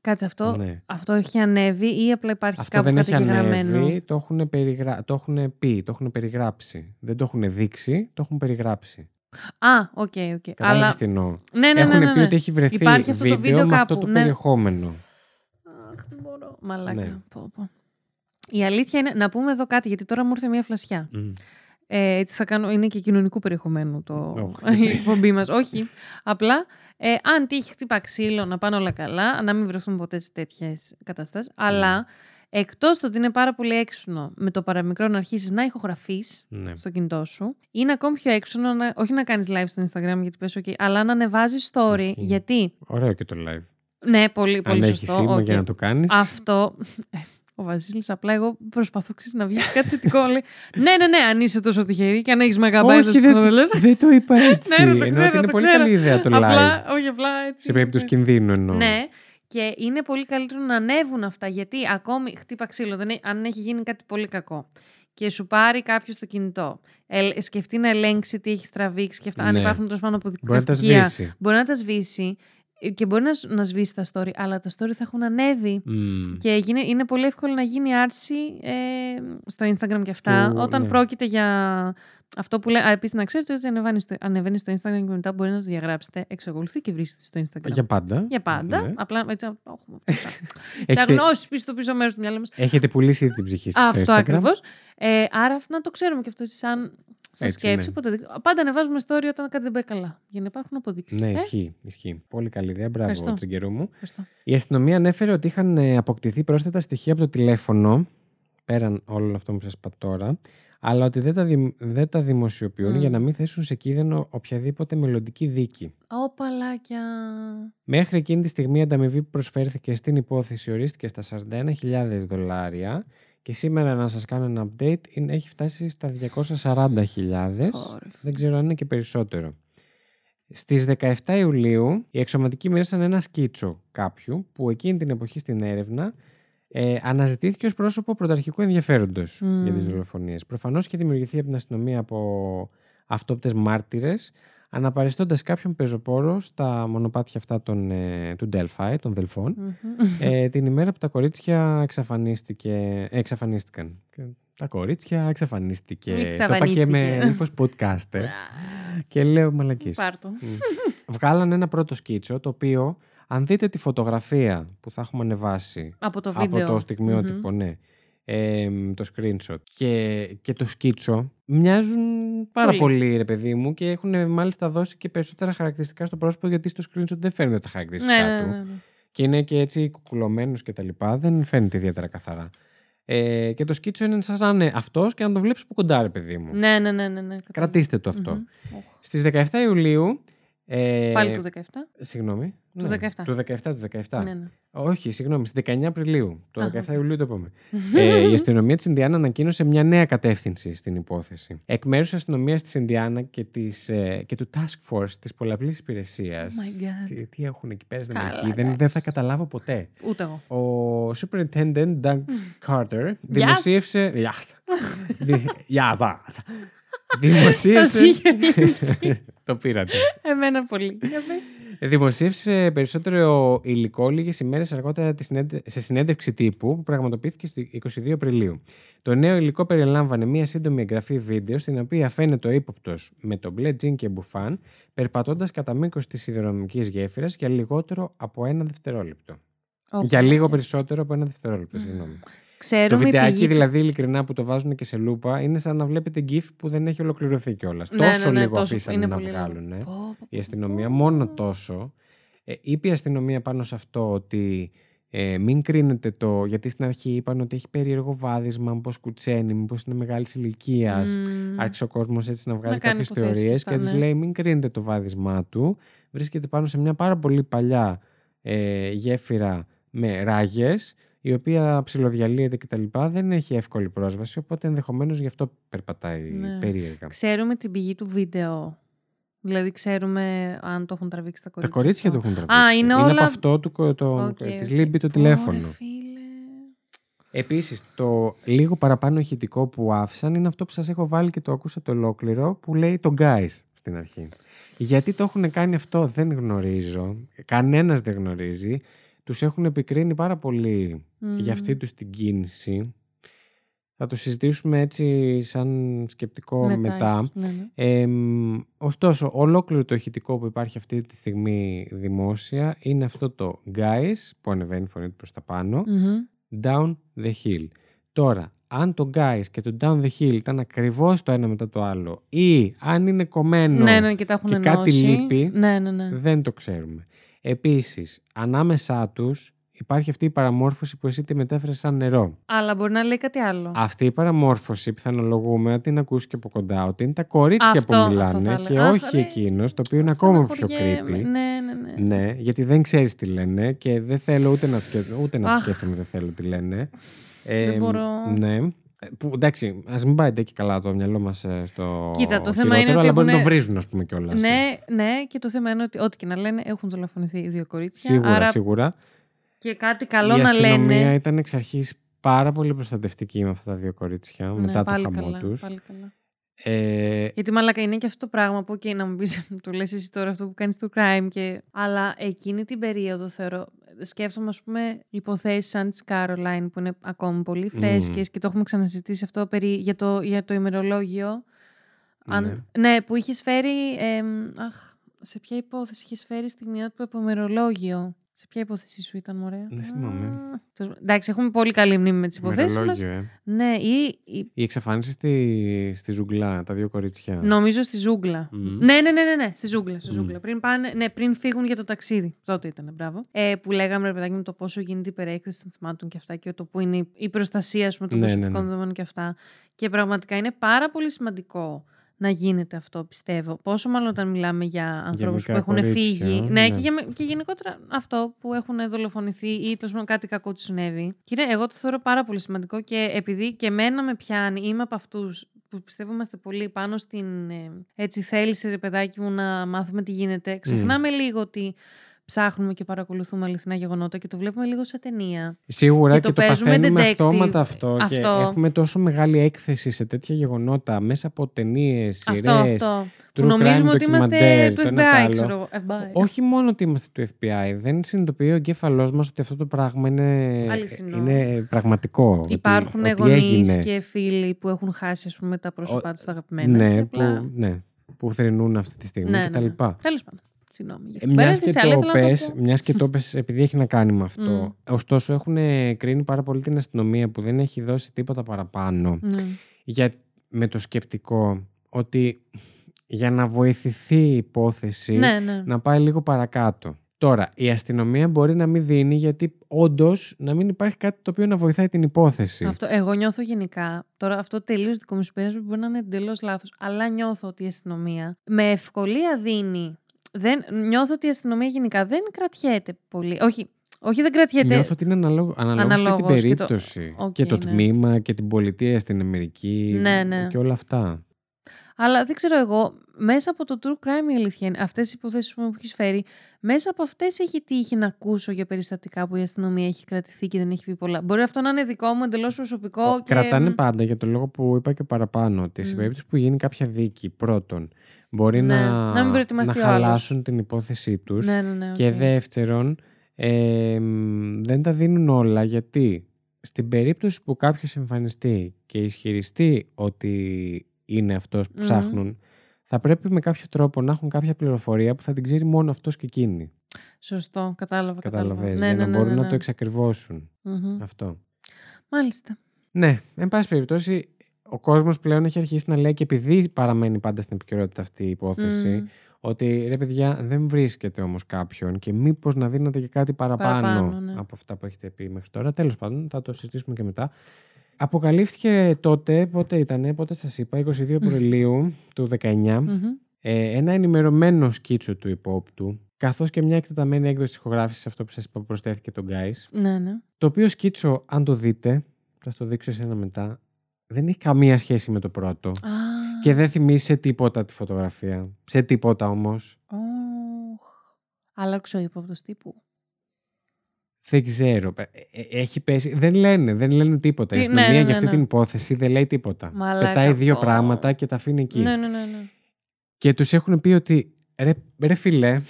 Κάτσε αυτό. Ναι. Αυτό έχει ανέβει ή απλά υπάρχει αυτό κάπου καταγεγραμμένο. Ανέβει, το έχουν περιγρα... το έχουν πει, το έχουν περιγράψει. Δεν το έχουν δείξει, το έχουν περιγράψει. Α, οκ, okay, οκ. Okay. Αλλά... Ναι, ναι, ναι, έχουν ναι, ναι, ναι. πει ότι έχει βρεθεί βίντεο, αυτό το βίντεο με αυτό το ναι. περιεχόμενο. Αχ, δεν μπορώ. Μαλάκα. Ναι. Πω, πω. Η αλήθεια είναι, να πούμε εδώ κάτι, γιατί τώρα μου ήρθε μια φλασιά. Mm. Ε, έτσι θα κάνω, είναι και κοινωνικού περιεχομένου το εκπομπή oh, μας. Όχι, απλά ε, αν τύχει χτύπα ξύλο, να πάνε όλα καλά, να μην βρεθούν ποτέ σε τέτοιες καταστάσεις. Mm. Αλλά εκτός το ότι είναι πάρα πολύ έξυπνο με το παραμικρό να αρχίσεις να ηχογραφείς mm. στο κινητό σου, είναι ακόμη πιο έξυπνο, να, όχι να κάνεις live στο Instagram γιατί πες okay, αλλά να ανεβάζεις story. Γιατί... Ωραίο και το live. Ναι, πολύ, πολύ σωστό. Αν έχεις σήμα για να το κάνεις. Αυτό... Ο Βασίλης, απλά εγώ προσπαθώ ξύς, να βγει κάτι θετικό. Λέει, ναι, ναι, ναι, αν είσαι τόσο τυχερή και αν έχεις μεγαμπάιτ στο δεν, το λες. Δεν το είπα έτσι. ναι, ναι, το ξέρω, ενώ, το είναι το πολύ ξέρω. καλή ιδέα το live. Απλά, όχι, απλά έτσι. Σε περίπτωση κινδύνου εννοώ. Ναι, και είναι πολύ καλύτερο να ανέβουν αυτά γιατί ακόμη χτύπα ξύλο. Δεν είναι, αν έχει γίνει κάτι πολύ κακό και σου πάρει κάποιο το κινητό, ε, σκεφτεί να ελέγξει τι έχει τραβήξει και αυτά. Ναι. Αν υπάρχουν τόσο πάνω από δικαστικά, μπορεί να τα σβήσει. Και μπορεί να, να σβήσει τα story, αλλά τα story θα έχουν ανέβει. Mm. Και είναι, είναι πολύ εύκολο να γίνει άρση ε, στο Instagram και αυτά. Του, όταν ναι. πρόκειται για αυτό που λέει. Επίσης, να ξέρετε ότι ανεβαίνει στο Instagram και μετά μπορεί να το διαγράψετε. Εξακολουθεί και βρίσκεται στο Instagram. Για πάντα. Για πάντα. Ναι. Απλά έτσι. Όχι. Έχετε... Ξαγνώσεις πίσω στο πίσω μέρος του μυαλού μας. Έχετε πουλήσει την ψυχή σας. Αυτό ακριβώς. Ε, άρα να το ξέρουμε και αυτό σαν. Σε έτσι, σκέψη, ναι. ποτέ... πάντα ανεβάζουμε story όταν κάτι δεν πάει καλά. Για να υπάρχουν αποδείξεις. Ναι, ε? ισχύει, ισχύει. Πολύ καλή ιδέα. Μπράβο, τριγκερού μου. Ευχαριστώ. Η αστυνομία ανέφερε ότι είχαν αποκτηθεί πρόσθετα στοιχεία από το τηλέφωνο, πέραν όλων αυτών που σας είπα τώρα, αλλά ότι δεν τα, δη... δεν τα δημοσιοποιούν mm. για να μην θέσουν σε κίνδυνο οποιαδήποτε μελλοντική δίκη. Ωπαλάκια. Μέχρι εκείνη τη στιγμή η ανταμοιβή που προσφέρθηκε στην υπόθεση ορίστηκε στα σαράντα ένα χιλιάδες δολάρια. Και σήμερα να σας κάνω ένα update είναι, έχει φτάσει στα διακόσιες σαράντα χιλιάδες. Δεν ξέρω αν είναι και περισσότερο. Στις δεκαεπτά Ιουλίου οι εξωματικοί μοίρασαν ένα σκίτσο κάποιου που εκείνη την εποχή στην έρευνα ε, αναζητήθηκε ως πρόσωπο πρωταρχικού ενδιαφέροντος mm. για τις δολοφονίες. Προφανώς και δημιουργηθεί από την αστυνομία από αυτόπτες μάρτυρες, αναπαριστώντας κάποιον πεζοπόρο στα μονοπάτια αυτά των, ε, του Delphi, των Δελφών, mm-hmm. ε, την ημέρα που τα κορίτσια εξαφανίστηκε, ε, εξαφανίστηκαν. Τα κορίτσια εξαφανίστηκε. Το είπα και με ύφος podcaster. Και λέω μαλακής. Πάρτο. Βγάλαν ένα πρώτο σκίτσο, το οποίο, αν δείτε τη φωτογραφία που θα έχουμε ανεβάσει από το, από το στιγμιότυπο, mm-hmm. ναι, ε, το screenshot και, και το σκίτσο, μοιάζουν πάρα πολύ. πολύ, ρε παιδί μου, και έχουν μάλιστα δώσει και περισσότερα χαρακτηριστικά στο πρόσωπο, γιατί στο screenshot δεν φαίνονται τα χαρακτηριστικά ναι, του. Ναι, ναι, ναι. Και είναι και έτσι κουκουλωμένος και τα λοιπά, δεν φαίνεται ιδιαίτερα καθαρά. Ε, και το σκίτσο είναι σαν να είναι αυτός και να το βλέπεις από κοντά, ρε παιδί μου. Ναι, ναι, ναι, ναι, ναι. Κρατήστε το αυτό. Mm-hmm. Στις δεκαεφτά Ιουλίου. Ε, Πάλι του δεκαεφτά. Συγγνώμη. Του ναι, δεκαεφτά. Του δεκαεφτά, του δεκαεφτά. Ναι, ναι. Όχι, συγγνώμη, στις δεκαεννέα Απριλίου. Το δεκαεφτά Ιουλίου το είπαμε. ε, η αστυνομία της Ινδιάνα ανακοίνωσε μια νέα κατεύθυνση στην υπόθεση. Εκ μέρους της αστυνομίας της Ινδιάνα και, της, ε, και του Task Force της πολλαπλής υπηρεσίας. Oh τι, τι έχουν εκεί πέρα στην Αμερική, δεν, δεν θα καταλάβω ποτέ. Ούτε εγώ. Ο Superintendent Doug Carter δημοσίευσε. Γεια σας. Δημοσίευσε. Το πήρατε. Εμένα πολύ. Δημοσίευσε περισσότερο υλικό λίγες ημέρες αργότερα σε συνέντευξη τύπου που πραγματοποιήθηκε στις είκοσι δύο Απριλίου. Το νέο υλικό περιλάμβανε μία σύντομη εγγραφή βίντεο στην οποία φαίνεται ο ύποπτος με το μπλε τζιν και μπουφάν περπατώντας κατά μήκος της σιδηροδρομικής γέφυρας για λιγότερο από ένα δευτερόλεπτο. Okay. Για λίγο περισσότερο από ένα δευτερόλεπτο, mm. συγγνώμη. Ξέρω το βιντεάκι πήγε... δηλαδή ειλικρινά που το βάζουν και σε λούπα είναι σαν να βλέπετε gif που δεν έχει ολοκληρωθεί κιόλας. Ναι, τόσο ναι, ναι, λίγο τόσο... αφήσανε να βγάλουν ε. η αστυνομία, πω, πω, μόνο τόσο. Ε, είπε η αστυνομία πάνω σε αυτό ότι ε, μην κρίνετε το... Γιατί στην αρχή είπαν ότι έχει περίεργο βάδισμα, μήπως κουτσένει, μήπως είναι μεγάλης ηλικίας. Mm. Άρχισε ο κόσμος έτσι να βγάζει να κάποιες θεωρίες και τους λέει μην κρίνετε το βάδισμά του. Βρίσκεται πάνω σε μια πάρα πολύ παλιά ε, γέφυρα με ράγες, η οποία ψιλοδιαλύεται και τα λοιπά, δεν έχει εύκολη πρόσβαση, οπότε ενδεχομένως γι' αυτό περπατάει ναι. περίεργα. Ξέρουμε την πηγή του βίντεο. Δηλαδή ξέρουμε αν το έχουν τραβήξει τα κορίτσια. Τα κορίτσια το έχουν τραβήξει. Α, είναι είναι όλα... από αυτό το, το, okay, της okay. Λίμπη το Πόρε, τηλέφωνο. Φίλε. Επίσης, το λίγο παραπάνω ηχητικό που άφησαν είναι αυτό που σας έχω βάλει και το ακούσατε ολόκληρο, που λέει το guys στην αρχή. Γιατί το έχουν κάνει αυτό δεν γνωρίζω. Κανένας δεν γνωρίζει. Τους έχουν επικρίνει πάρα πολύ mm. για αυτή τους την κίνηση. Θα το συζητήσουμε έτσι σαν σκεπτικό μετά. μετά. Ίσως, ναι, ναι. Ε, ωστόσο, ολόκληρο το ηχητικό που υπάρχει αυτή τη στιγμή δημόσια είναι αυτό το guys, που ανεβαίνει η φωνή του προς τα πάνω, mm-hmm. down the hill. Τώρα, αν το guys και το down the hill ήταν ακριβώς το ένα μετά το άλλο ή αν είναι κομμένο ναι, ναι, και, τα έχουν και κάτι λείπει, ναι, ναι, ναι. δεν το ξέρουμε. Επίσης, ανάμεσά τους υπάρχει αυτή η παραμόρφωση που εσύ τη μετέφερες σαν νερό. Αλλά μπορεί να λέει κάτι άλλο. Αυτή η παραμόρφωση πιθανολογούμε να την ακούσει και από κοντά, ότι είναι τα κορίτσια αυτό, που μιλάνε και Άχα, όχι ρε. Εκείνος, το οποίο είναι Άχα, ακόμα πιο creepy. Ναι, ναι, ναι. Ναι, γιατί δεν ξέρεις τι λένε και δεν θέλω ούτε να τους σκέφτομαι, δεν θέλω τι λένε. Ε, δεν μπορώ. Ναι. Που, εντάξει, ας μην πάει και καλά το μυαλό μας στο Κοίτα, το θέμα είναι ότι αλλά μπορεί έχουν... να το βρίζουν ας πούμε κιόλας. Ναι, ναι, και το θέμα είναι ότι ό,τι και να λένε έχουν δολοφονηθεί οι δύο κορίτσια. Σίγουρα, άρα... σίγουρα. Και κάτι καλό να λένε. Η αστυνομία ήταν εξ αρχής πάρα πολύ προστατευτική με αυτά τα δύο κορίτσια ναι, μετά το χαμό τους. Πάλι καλά. Ε... Γιατί μαλακα είναι και αυτό το πράγμα που okay, να μου πεις, του λες εσύ τώρα αυτό που κάνεις το crime και... Αλλά εκείνη την περίοδο θεωρώ σκέφτομαι ας πούμε υποθέσεις σαν της Caroline που είναι ακόμη πολύ φρέσκες mm. και το έχουμε ξανασυζητήσει αυτό περί... για, το... για το ημερολόγιο mm. Αν... mm. ναι που είχες φέρει ε... αχ, σε ποια υπόθεση είχες φέρει στιγμιότυπο από ημερολόγιο. Σε ποια υπόθεση σου ήταν, ωραία. Δεν θυμάμαι. Εντάξει, έχουμε πολύ καλή μνήμη με τις υποθέσεις μας. Ε. Ναι, ή... Η εξαφάνιση στη... στη ζούγκλα, τα δύο κορίτσια. Νομίζω στη ζούγκλα. Mm. Ναι, ναι, ναι, ναι, ναι, στη ζούγκλα. Στη ζούγκλα. Mm. Πριν, πάνε... ναι, πριν φύγουν για το ταξίδι. Τότε ήταν, μπράβο. Ε, που λέγαμε, ρε παιδάκι μου, το πόσο γίνεται η υπερέκθεση των θυμάτων και αυτά και το που είναι η προστασία, ας πούμε, των ναι, προσωπικών ναι, ναι. δεδομένων και αυτά. Και πραγματικά είναι πάρα πολύ σημαντικό να γίνεται αυτό, πιστεύω. Πόσο μάλλον όταν μιλάμε για ανθρώπους που έχουν κορίτσια, φύγει. Ναι, ναι. Και, για, και γενικότερα αυτό που έχουν δολοφονηθεί ή τόσο μόνο κάτι κακό του συνέβη. Κύριε, εγώ το θεωρώ πάρα πολύ σημαντικό και επειδή και εμένα με πιάνει, είμαι από αυτούς που πιστεύω είμαστε πολύ πάνω στην έτσι θέληση, ρε παιδάκι μου, να μάθουμε τι γίνεται. Ξεχνάμε mm. λίγο ότι ψάχνουμε και παρακολουθούμε αληθινά γεγονότα και το βλέπουμε λίγο σε ταινία. Σίγουρα και το, και το παθαίνουμε detective, αυτόματα αυτό, αυτό και έχουμε τόσο μεγάλη έκθεση σε τέτοια γεγονότα μέσα από ταινίες, σειρές, true crime, ότι είμαστε του F B I, ξέρω, F B I. Όχι μόνο ότι είμαστε του F B I, δεν συνειδητοποιεί ο εγκέφαλός μας ότι αυτό το πράγμα είναι, είναι πραγματικό. Υπάρχουν γονείς και φίλοι που έχουν χάσει ας πούμε, τα πρόσωπά τους τα αγαπημένα. Ναι, που, ναι. που θρηνούν αυτή τη στιγμή ναι, κτλ. Ναι, ναι. Τέλος πάντων. Συγγνώμη. Μια και το πες, επειδή έχει να κάνει με αυτό. Mm. Ωστόσο, έχουν κρίνει πάρα πολύ την αστυνομία που δεν έχει δώσει τίποτα παραπάνω. Mm. Για, με το σκεπτικό ότι για να βοηθηθεί η υπόθεση ναι, ναι. να πάει λίγο παρακάτω. Τώρα, η αστυνομία μπορεί να μην δίνει γιατί όντως να μην υπάρχει κάτι το οποίο να βοηθάει την υπόθεση. Αυτό, εγώ νιώθω γενικά, τώρα αυτό τελείως δικό μου συμπέρασμα μπορεί να είναι εντελώς λάθος, αλλά νιώθω ότι η αστυνομία με ευκολία δίνει. Δεν, νιώθω ότι η αστυνομία γενικά δεν κρατιέται πολύ. Όχι, όχι δεν κρατιέται. Νιώθω ότι είναι αναλόγω, αναλόγως, αναλόγως και την περίπτωση. Και το, okay, και το ναι. τμήμα και την πολιτεία στην Αμερική ναι, ναι. και όλα αυτά. Αλλά δεν ξέρω εγώ, μέσα από το true crime η αλήθεια είναι, αυτές οι υποθέσεις που μου έχεις φέρει, μέσα από αυτές έχει τύχει να ακούσω για περιστατικά που η αστυνομία έχει κρατηθεί και δεν έχει πει πολλά. Μπορεί αυτό να είναι δικό μου εντελώς προσωπικό. Ο, και... Κρατάνε πάντα για το λόγο που είπα και παραπάνω, ότι mm. σε περίπτωση που γίνει κάποια δίκη, πρώτον, μπορεί ναι, να, να, μην να χαλάσουν την υπόθεσή τους ναι, ναι, ναι, okay. και δεύτερον, ε, δεν τα δίνουν όλα γιατί στην περίπτωση που κάποιος εμφανιστεί και ισχυριστεί ότι είναι αυτός που mm-hmm. ψάχνουν, θα πρέπει με κάποιο τρόπο να έχουν κάποια πληροφορία που θα την ξέρει μόνο αυτός και εκείνη. Σωστό, κατάλαβα. Καταλαβαίνεις, ναι, για ναι, να ναι, μπορούν ναι, ναι. να το εξακριβώσουν mm-hmm. αυτό. Μάλιστα. Ναι, εν πάση περιπτώσει, ο κόσμος πλέον έχει αρχίσει να λέει και επειδή παραμένει πάντα στην επικαιρότητα αυτή η υπόθεση, mm. ότι ρε παιδιά δεν βρίσκεται όμως κάποιον και μήπως να δίνετε και κάτι παραπάνω, παραπάνω ναι. από αυτά που έχετε πει μέχρι τώρα. Τέλος πάντων, θα το συζητήσουμε και μετά. Αποκαλύφθηκε τότε, πότε ήτανε, πότε σας είπα, εικοστή δεύτερη Απριλίου του δεκαεννιά, mm-hmm. ε, ένα ενημερωμένο σκίτσο του υπόπτου, καθώς και μια εκτεταμένη έκδοση ηχογράφησης, αυτό που σας είπα προσθέθηκε τον Guys. Ναι, ναι. Το οποίο σκίτσο, αν το δείτε, θα το δείξω εσένα μετά, δεν έχει καμία σχέση με το πρώτο. Ah. Και δεν θυμίζει σε τίποτα τη φωτογραφία. Σε τίποτα όμως. Oh. Άλλαξε ο ύποπτος τύπου. Δεν ξέρω. Έχει πέσει. Δεν λένε, δεν λένε τίποτα. Η ναι, αστυνομία ναι, ναι, για αυτή ναι. την υπόθεση δεν λέει τίποτα. Μαλάκα, πετάει δύο oh. πράγματα και τα αφήνει εκεί. Ναι, ναι, ναι, ναι. Και τους έχουν πει ότι ρε, ρε φιλέ,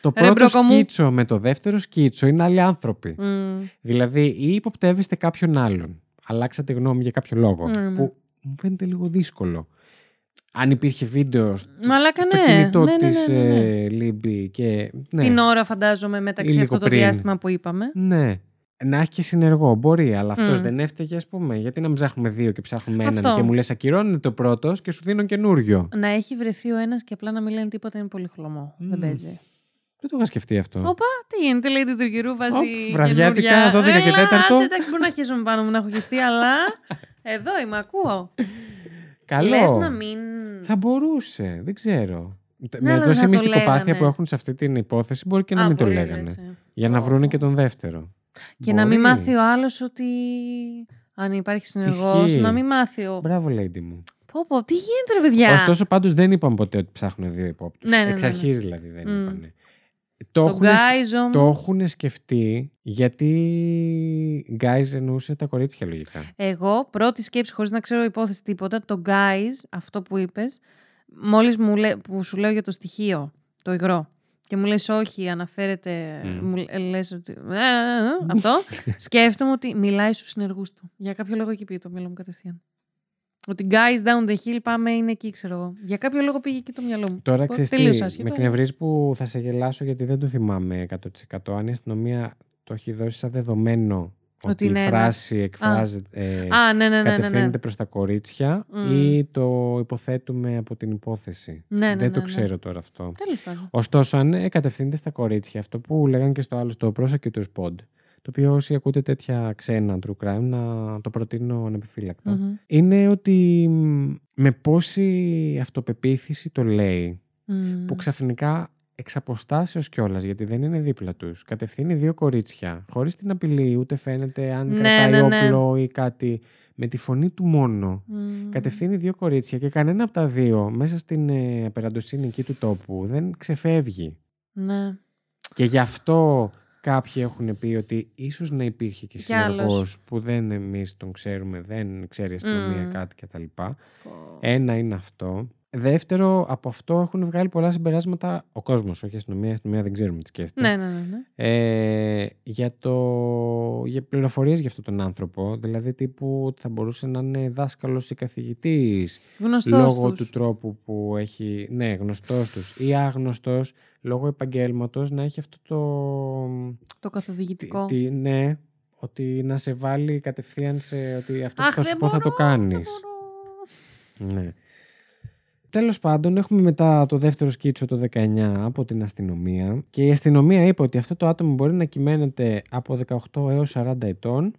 το πρώτο σκίτσο με το δεύτερο σκίτσο είναι άλλοι άνθρωποι. Mm. Δηλαδή, ή υποπτεύεστε κάποιον άλλον. Αλλάξατε γνώμη για κάποιο λόγο. Mm. Που μου φαίνεται λίγο δύσκολο. Αν υπήρχε βίντεο στο, Μαλάκα, στο ναι. κινητό ναι, ναι, ναι, της ναι, ναι, ναι. Λίμπη και... Ναι. Την ώρα φαντάζομαι μεταξύ αυτό το διάστημα που είπαμε. Ναι. Να έχει και συνεργό. Μπορεί, αλλά αυτός mm. δεν έφταιγε ας πούμε. Γιατί να μην ψάχνουμε δύο και ψάχνουμε αυτό. Έναν και μου λες ακυρώνεται ο πρώτος και σου δίνω καινούριο. Να έχει βρεθεί ο ένας και απλά να μην λένε τίποτα είναι πολύ χλωμό. Mm. Δεν παίζει. Δεν το είχα σκεφτεί αυτό. Οπα, τι γίνεται, λέει του καιρού, βάζει. Οπ, βραδιάτικα, δώδεκα και τέταρτο. Εντάξει, μπορεί να χαίζομαι πάνω μου να έχω χειστεί, αλλά εδώ είμαι, ακούω. Καλό. Λες να μην. Θα μπορούσε, δεν ξέρω. Ναι, με τόση μυστικοπάθεια που έχουν σε αυτή την υπόθεση, μπορεί και να Α, μην το λέγανε. Λες, ε. Για να βρουν και τον δεύτερο. Και μπορεί. Να μην μάθει ο άλλος ότι. Αν υπάρχει συνεργός, να μην μάθει ο. Μπράβο, lady μου. Πω, πω, τι γίνεται, ρε παιδιά. Ωστόσο, πάντως δεν είπαμε ποτέ ότι ψάχνουν δύο υπόπτους. Εξ αρχής δηλαδή δεν είπανε. Το, το έχουν σκεφτεί γιατί guys εννοούσε τα κορίτσια λογικά. Εγώ πρώτη σκέψη χωρίς να ξέρω υπόθεση τίποτα, το guys, αυτό που είπες, μόλις μου λέ, που σου λέω για το στοιχείο, το υγρό και μου λες όχι αναφέρεται, mm. μου λες ότι αυτό, σκέφτομαι ότι μιλάει στους συνεργούς του. Για κάποιο λόγο εκεί πήγε το μυαλό μου κατευθείαν. Ότι guys down the hill πάμε είναι εκεί, ξέρω εγώ. Για κάποιο λόγο πήγε εκεί το μυαλό μου. Τώρα ξέρεις τι, με κνευρίζει που θα σε γελάσω γιατί δεν το θυμάμαι εκατό τοις εκατό. Αν η αστυνομία το έχει δώσει σαν δεδομένο ότι, ότι η φράση εκφράζεται, ε, Α, ναι, ναι, ναι, κατευθύνεται ναι, ναι. προς τα κορίτσια mm. ή το υποθέτουμε από την υπόθεση. Ναι, ναι, δεν ναι, ναι, το ξέρω ναι. τώρα αυτό. Τέλος. Ωστόσο, αν κατευθύνεται στα κορίτσια, αυτό που λέγανε και στο άλλο, στο πρόσακι του pod. Το οποίο όσοι ακούτε τέτοια ξένα true crime, να το προτείνω ανεπιφύλακτα, mm-hmm. είναι ότι με πόση αυτοπεποίθηση το λέει, mm. που ξαφνικά εξ αποστάσεως κιόλας, γιατί δεν είναι δίπλα τους, κατευθύνει δύο κορίτσια, χωρίς την απειλή, ούτε φαίνεται αν ναι, κρατάει ναι, ναι. όπλο ή κάτι, με τη φωνή του μόνο. Mm. Κατευθύνει δύο κορίτσια και κανένα από τα δύο, μέσα στην ε, απεραντοσύνη εκεί του τόπου, δεν ξεφεύγει. Ναι. Και γι' αυτό... Κάποιοι έχουν πει ότι ίσως να υπήρχε και συνεργός που δεν εμείς τον ξέρουμε, δεν ξέρει η αστυνομία mm. κάτι κτλ. Oh. Ένα είναι αυτό. Δεύτερο, από αυτό έχουν βγάλει πολλά συμπεράσματα ο κόσμος, όχι η αστυνομία. Η αστυνομία δεν ξέρουμε τι σκέφτεται. Ναι, ναι, ναι. Ε, για, το, για πληροφορίες για αυτόν τον άνθρωπο, δηλαδή τύπου θα μπορούσε να είναι δάσκαλος ή καθηγητής. Γνωστός λόγω τους. Του τρόπου που έχει. Ναι, γνωστός τους ή άγνωστος, λόγω επαγγέλματος να έχει αυτό το. Το καθοδηγητικό. Τ, τ, ναι, ότι να σε βάλει κατευθείαν σε. Ότι αυτό που θα σου πω θα το κάνεις. Ναι. Τέλος πάντων, έχουμε μετά το δεύτερο σκίτσο το δεκαεννιά από την αστυνομία και η αστυνομία είπε ότι αυτό το άτομο μπορεί να κυμαίνεται από δεκαοκτώ έως σαράντα ετών,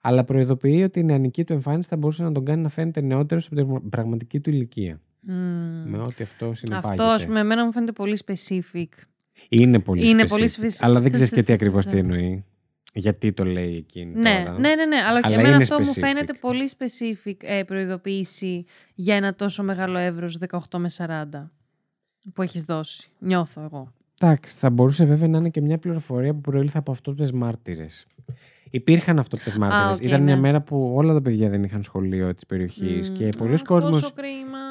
αλλά προειδοποιεί ότι η νεανική του εμφάνιση θα μπορούσε να τον κάνει να φαίνεται νεότερος από την πραγματική του ηλικία. Mm. Με ό,τι αυτό συνεπάγεται. Αυτό, με εμένα μου φαίνεται πολύ specific. Είναι πολύ Είναι specific, πολύ specific. Αλλά δεν ξέρεις και τι ακριβώς τι εννοεί. Γιατί το λέει εκείνη ναι, τώρα. Ναι, ναι, ναι. Αλλά, αλλά και εμένα αυτό specific. Μου φαίνεται πολύ specific ε, προειδοποίηση για ένα τόσο μεγάλο εύρος δεκαοκτώ με σαράντα που έχεις δώσει. Νιώθω εγώ. Εντάξει, θα μπορούσε βέβαια να είναι και μια πληροφορία που προήλθε από αυτόπτες μάρτυρες. Υπήρχαν αυτόπτες μάρτυρες. Okay, Ήταν ναι. μια μέρα που όλα τα παιδιά δεν είχαν σχολείο της περιοχής mm, και πολλοί κόσμος.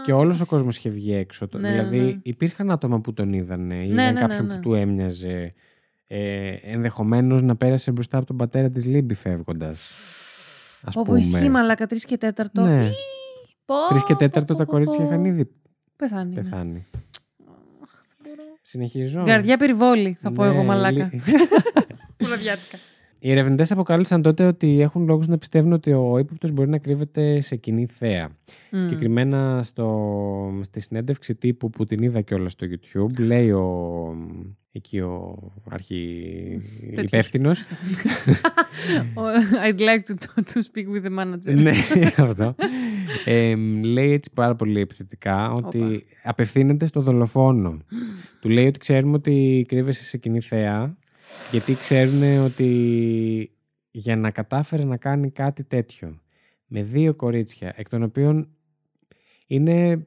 Και όλος ο κόσμος είχε βγει έξω. Ναι, δηλαδή ναι. υπήρχαν άτομα που τον είδανε ή ναι, ναι, κάποιον ναι, ναι. που του έμοιαζε. Ε, ενδεχομένως να πέρασε μπροστά από τον πατέρα της Λίμπη φεύγοντας. Όπου ισχύει μαλάκα τρεις και τέταρτο. Ναι. Τρεις και τέταρτο τα κορίτσια είχαν ήδη πεθάνει. πεθάνει. Ναι. Συνεχίζω. Καρδιά περιβόλη θα ναι, πω εγώ μαλάκα. Κουραδιάτικα. Οι ερευνητές αποκάλυψαν τότε ότι έχουν λόγους να πιστεύουν ότι ο ύποπτος μπορεί να κρύβεται σε κοινή θέα. Mm. Συγκεκριμένα στο, στη συνέντευξη τύπου που την είδα κιόλας στο YouTube, λέει ο, εκεί ο αρχιυπεύθυνος. I'd like to, to speak with the manager. Ναι, αυτό. Ε, λέει έτσι πάρα πολύ επιθετικά ότι Opa. απευθύνεται στο δολοφόνο. Του λέει ότι ξέρουμε ότι κρύβεσαι σε κοινή θέα. Γιατί ξέρουν ότι για να κατάφερε να κάνει κάτι τέτοιο με δύο κορίτσια, εκ των οποίων είναι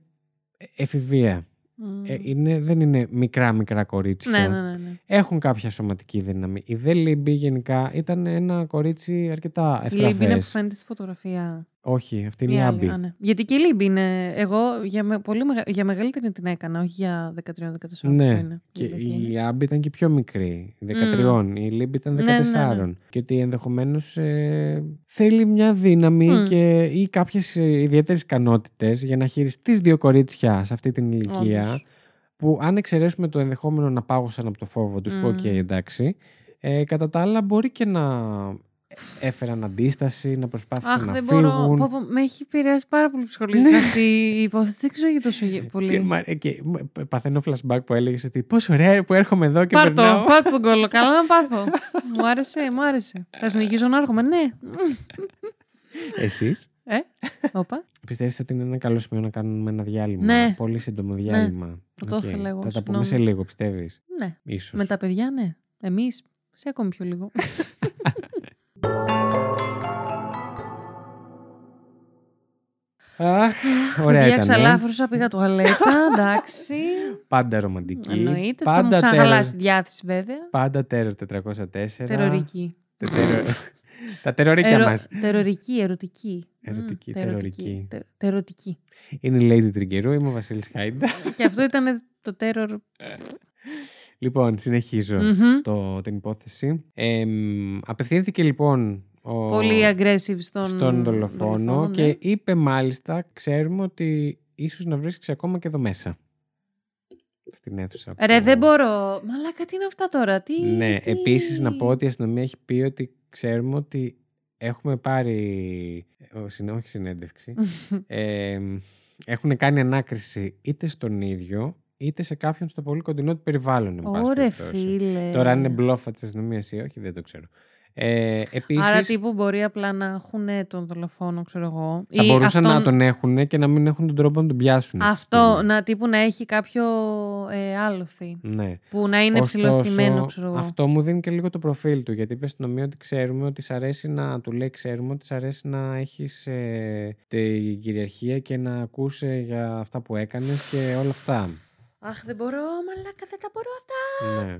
εφηβεία, mm. ε, είναι, δεν είναι μικρά-μικρά κορίτσια, ναι, ναι, ναι, ναι. έχουν κάποια σωματική δύναμη. Η δε Λίμπη γενικά ήταν ένα κορίτσι αρκετά ευτραφές. Η Λίμπη είναι που φαίνεται στη φωτογραφία. Όχι, αυτή είναι η Άμπη. Α, ναι. Γιατί και η Λίμπη είναι. Εγώ για, με, πολύ μεγα, για μεγαλύτερη την έκανα, όχι για δεκατρία δεκατέσσερα ναι. είναι. Και η, η Άμπη ήταν και πιο μικρή, δεκατρία. Mm. Η Λίμπη ήταν δεκατέσσερα. Ναι, ναι, ναι. Και ότι ενδεχομένως ε, θέλει μια δύναμη mm. και, ή κάποιες ιδιαίτερες ικανότητες για να χειριστείς δύο κορίτσια σε αυτή την ηλικία. Όντως. Που αν εξαιρέσουμε το ενδεχόμενο να πάγωσαν από το φόβο τους, mm. που okay, εντάξει, ε, κατά τα άλλα μπορεί και να. Έφεραν αντίσταση, να προσπάθησαν Αχ, να δεν φύγουν. Μπορώ. Πω, πω, με έχει επηρεάσει πάρα πολύ ψυχολογικά αυτή η υπόθεση. Δεν ξέρω γιατί τόσο πολύ. Και, και, παθαίνω flashback που έλεγες ότι πόσο ωραία που έρχομαι εδώ και περνάω. Πάρ' το, πάρ' τον κόλλο. Καλά να πάθω. Μου άρεσε, μου άρεσε. Θα συνεχίσω να έρχομαι, ναι. Εσείς. Ε, όπα. Πιστεύεις ότι είναι ένα καλό σημείο να κάνουμε ένα διάλειμμα. Ναι. Πολύ σύντομο διάλειμμα. Ναι. Okay. Το θα λέγω, θα τα πούμε σε λίγο, πιστεύεις. Ναι. Ίσως. Με τα παιδιά, ναι. Εμείς σε ακόμη πιο λίγο. Αχ, ωραία ήταν. Διαξαλάφρουσα, πήγα τουαλέτα, εντάξει. Πάντα ρομαντική. Εννοείται, θα μου ξαναχαλάσει τη διάθεση βέβαια. Πάντα τέρο τετρακόσια τέσσερα. Τερορική. Τα τερορίκια μας. Τερορική, ερωτική. Ερωτική, τερορική. Τερωτική. Είναι η Lady Τριγκερού, είμαι ο Βασίλης Χάιντα. Και αυτό ήταν το τέρορ... Λοιπόν, συνεχίζω mm-hmm. το, την υπόθεση. Ε, απευθύνθηκε λοιπόν ο, πολύ aggressive στον, στον δολοφόνο, δολοφόνο και ναι. είπε μάλιστα, ξέρουμε ότι ίσως να βρίσκεις ακόμα και εδώ μέσα. Στην αίθουσα. Ρε, που... δεν μπορώ. Μαλάκα, τι είναι αυτά τώρα. Τι, ναι, τι... επίσης να πω ότι η αστυνομία έχει πει ότι ξέρουμε ότι έχουμε πάρει... Όχι συνέντευξη. ε, έχουν κάνει ανάκριση είτε στον ίδιο... είτε σε κάποιον στο πολύ κοντινό του περιβάλλον. Ωρε φίλε. Τώρα αν είναι μπλόφα της αστυνομίας ή όχι, δεν το ξέρω. Ε, επίσης, άρα τύπου μπορεί απλά να έχουν τον δολοφόνο, ξέρω εγώ. Θα μπορούσαν αυτόν... να τον έχουν και να μην έχουν τον τρόπο να τον πιάσουν. Αυτό, να τύπου να έχει κάποιο ε, άλοθη. Ναι. Που να είναι ψηλοστημένο, ξέρω εγώ. Αυτό μου δίνει και λίγο το προφίλ του. Γιατί είπε στην αστυνομία ότι ξέρουμε ότι σ' αρέσει να του λέει, ξέρουμε ότι σ' αρέσει να έχεις ε, την κυριαρχία και να ακούς ε, για αυτά που έκανες και όλα αυτά. Αχ, δεν μπορώ, μαλάκα, δεν τα μπορώ αυτά. Ναι.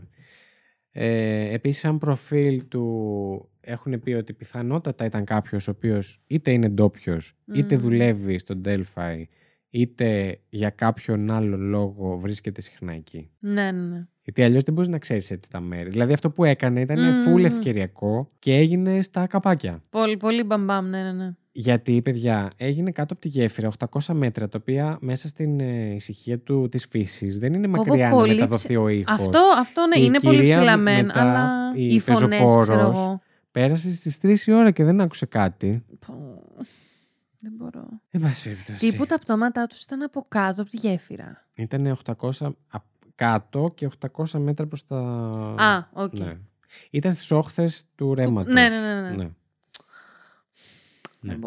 Ε, επίσης, σαν προφίλ του έχουν πει ότι πιθανότατα ήταν κάποιος ο οποίος είτε είναι ντόπιος, mm. είτε δουλεύει στον Delphi, είτε για κάποιον άλλο λόγο βρίσκεται συχνά εκεί. Ναι, ναι. Γιατί αλλιώς δεν μπορείς να ξέρεις έτσι τα μέρη. Δηλαδή αυτό που έκανε ήταν full mm. ευκαιριακό και έγινε στα καπάκια. Πολύ, πολύ μπαμπάμ, ναι, ναι, ναι. Γιατί, παιδιά, έγινε κάτω από τη γέφυρα οκτακόσια μέτρα, τα οποία μέσα στην ε, ησυχία του της φύσης δεν είναι μακριά να μεταδοθεί ο ήχος. Αυτό, αυτό ναι, είναι πολύ ψηλαμένο, αλλά οι φωνές, ξέρω εγώ. Πέρασε στις τρεις η ώρα και δεν άκουσε κάτι. Δεν μπορώ. Δεν πας περιπτώσει. Τύπου τα πτώματά τους ήταν από κάτω από τη γέφυρα. Ήτανε οκτακόσια κάτω και οκτακόσια μέτρα προς τα... Α, οκ. Okay. Ναι. Ήταν στις όχθες του ρέματος. Ναι, ναι, ναι. ναι. ναι. Ναι.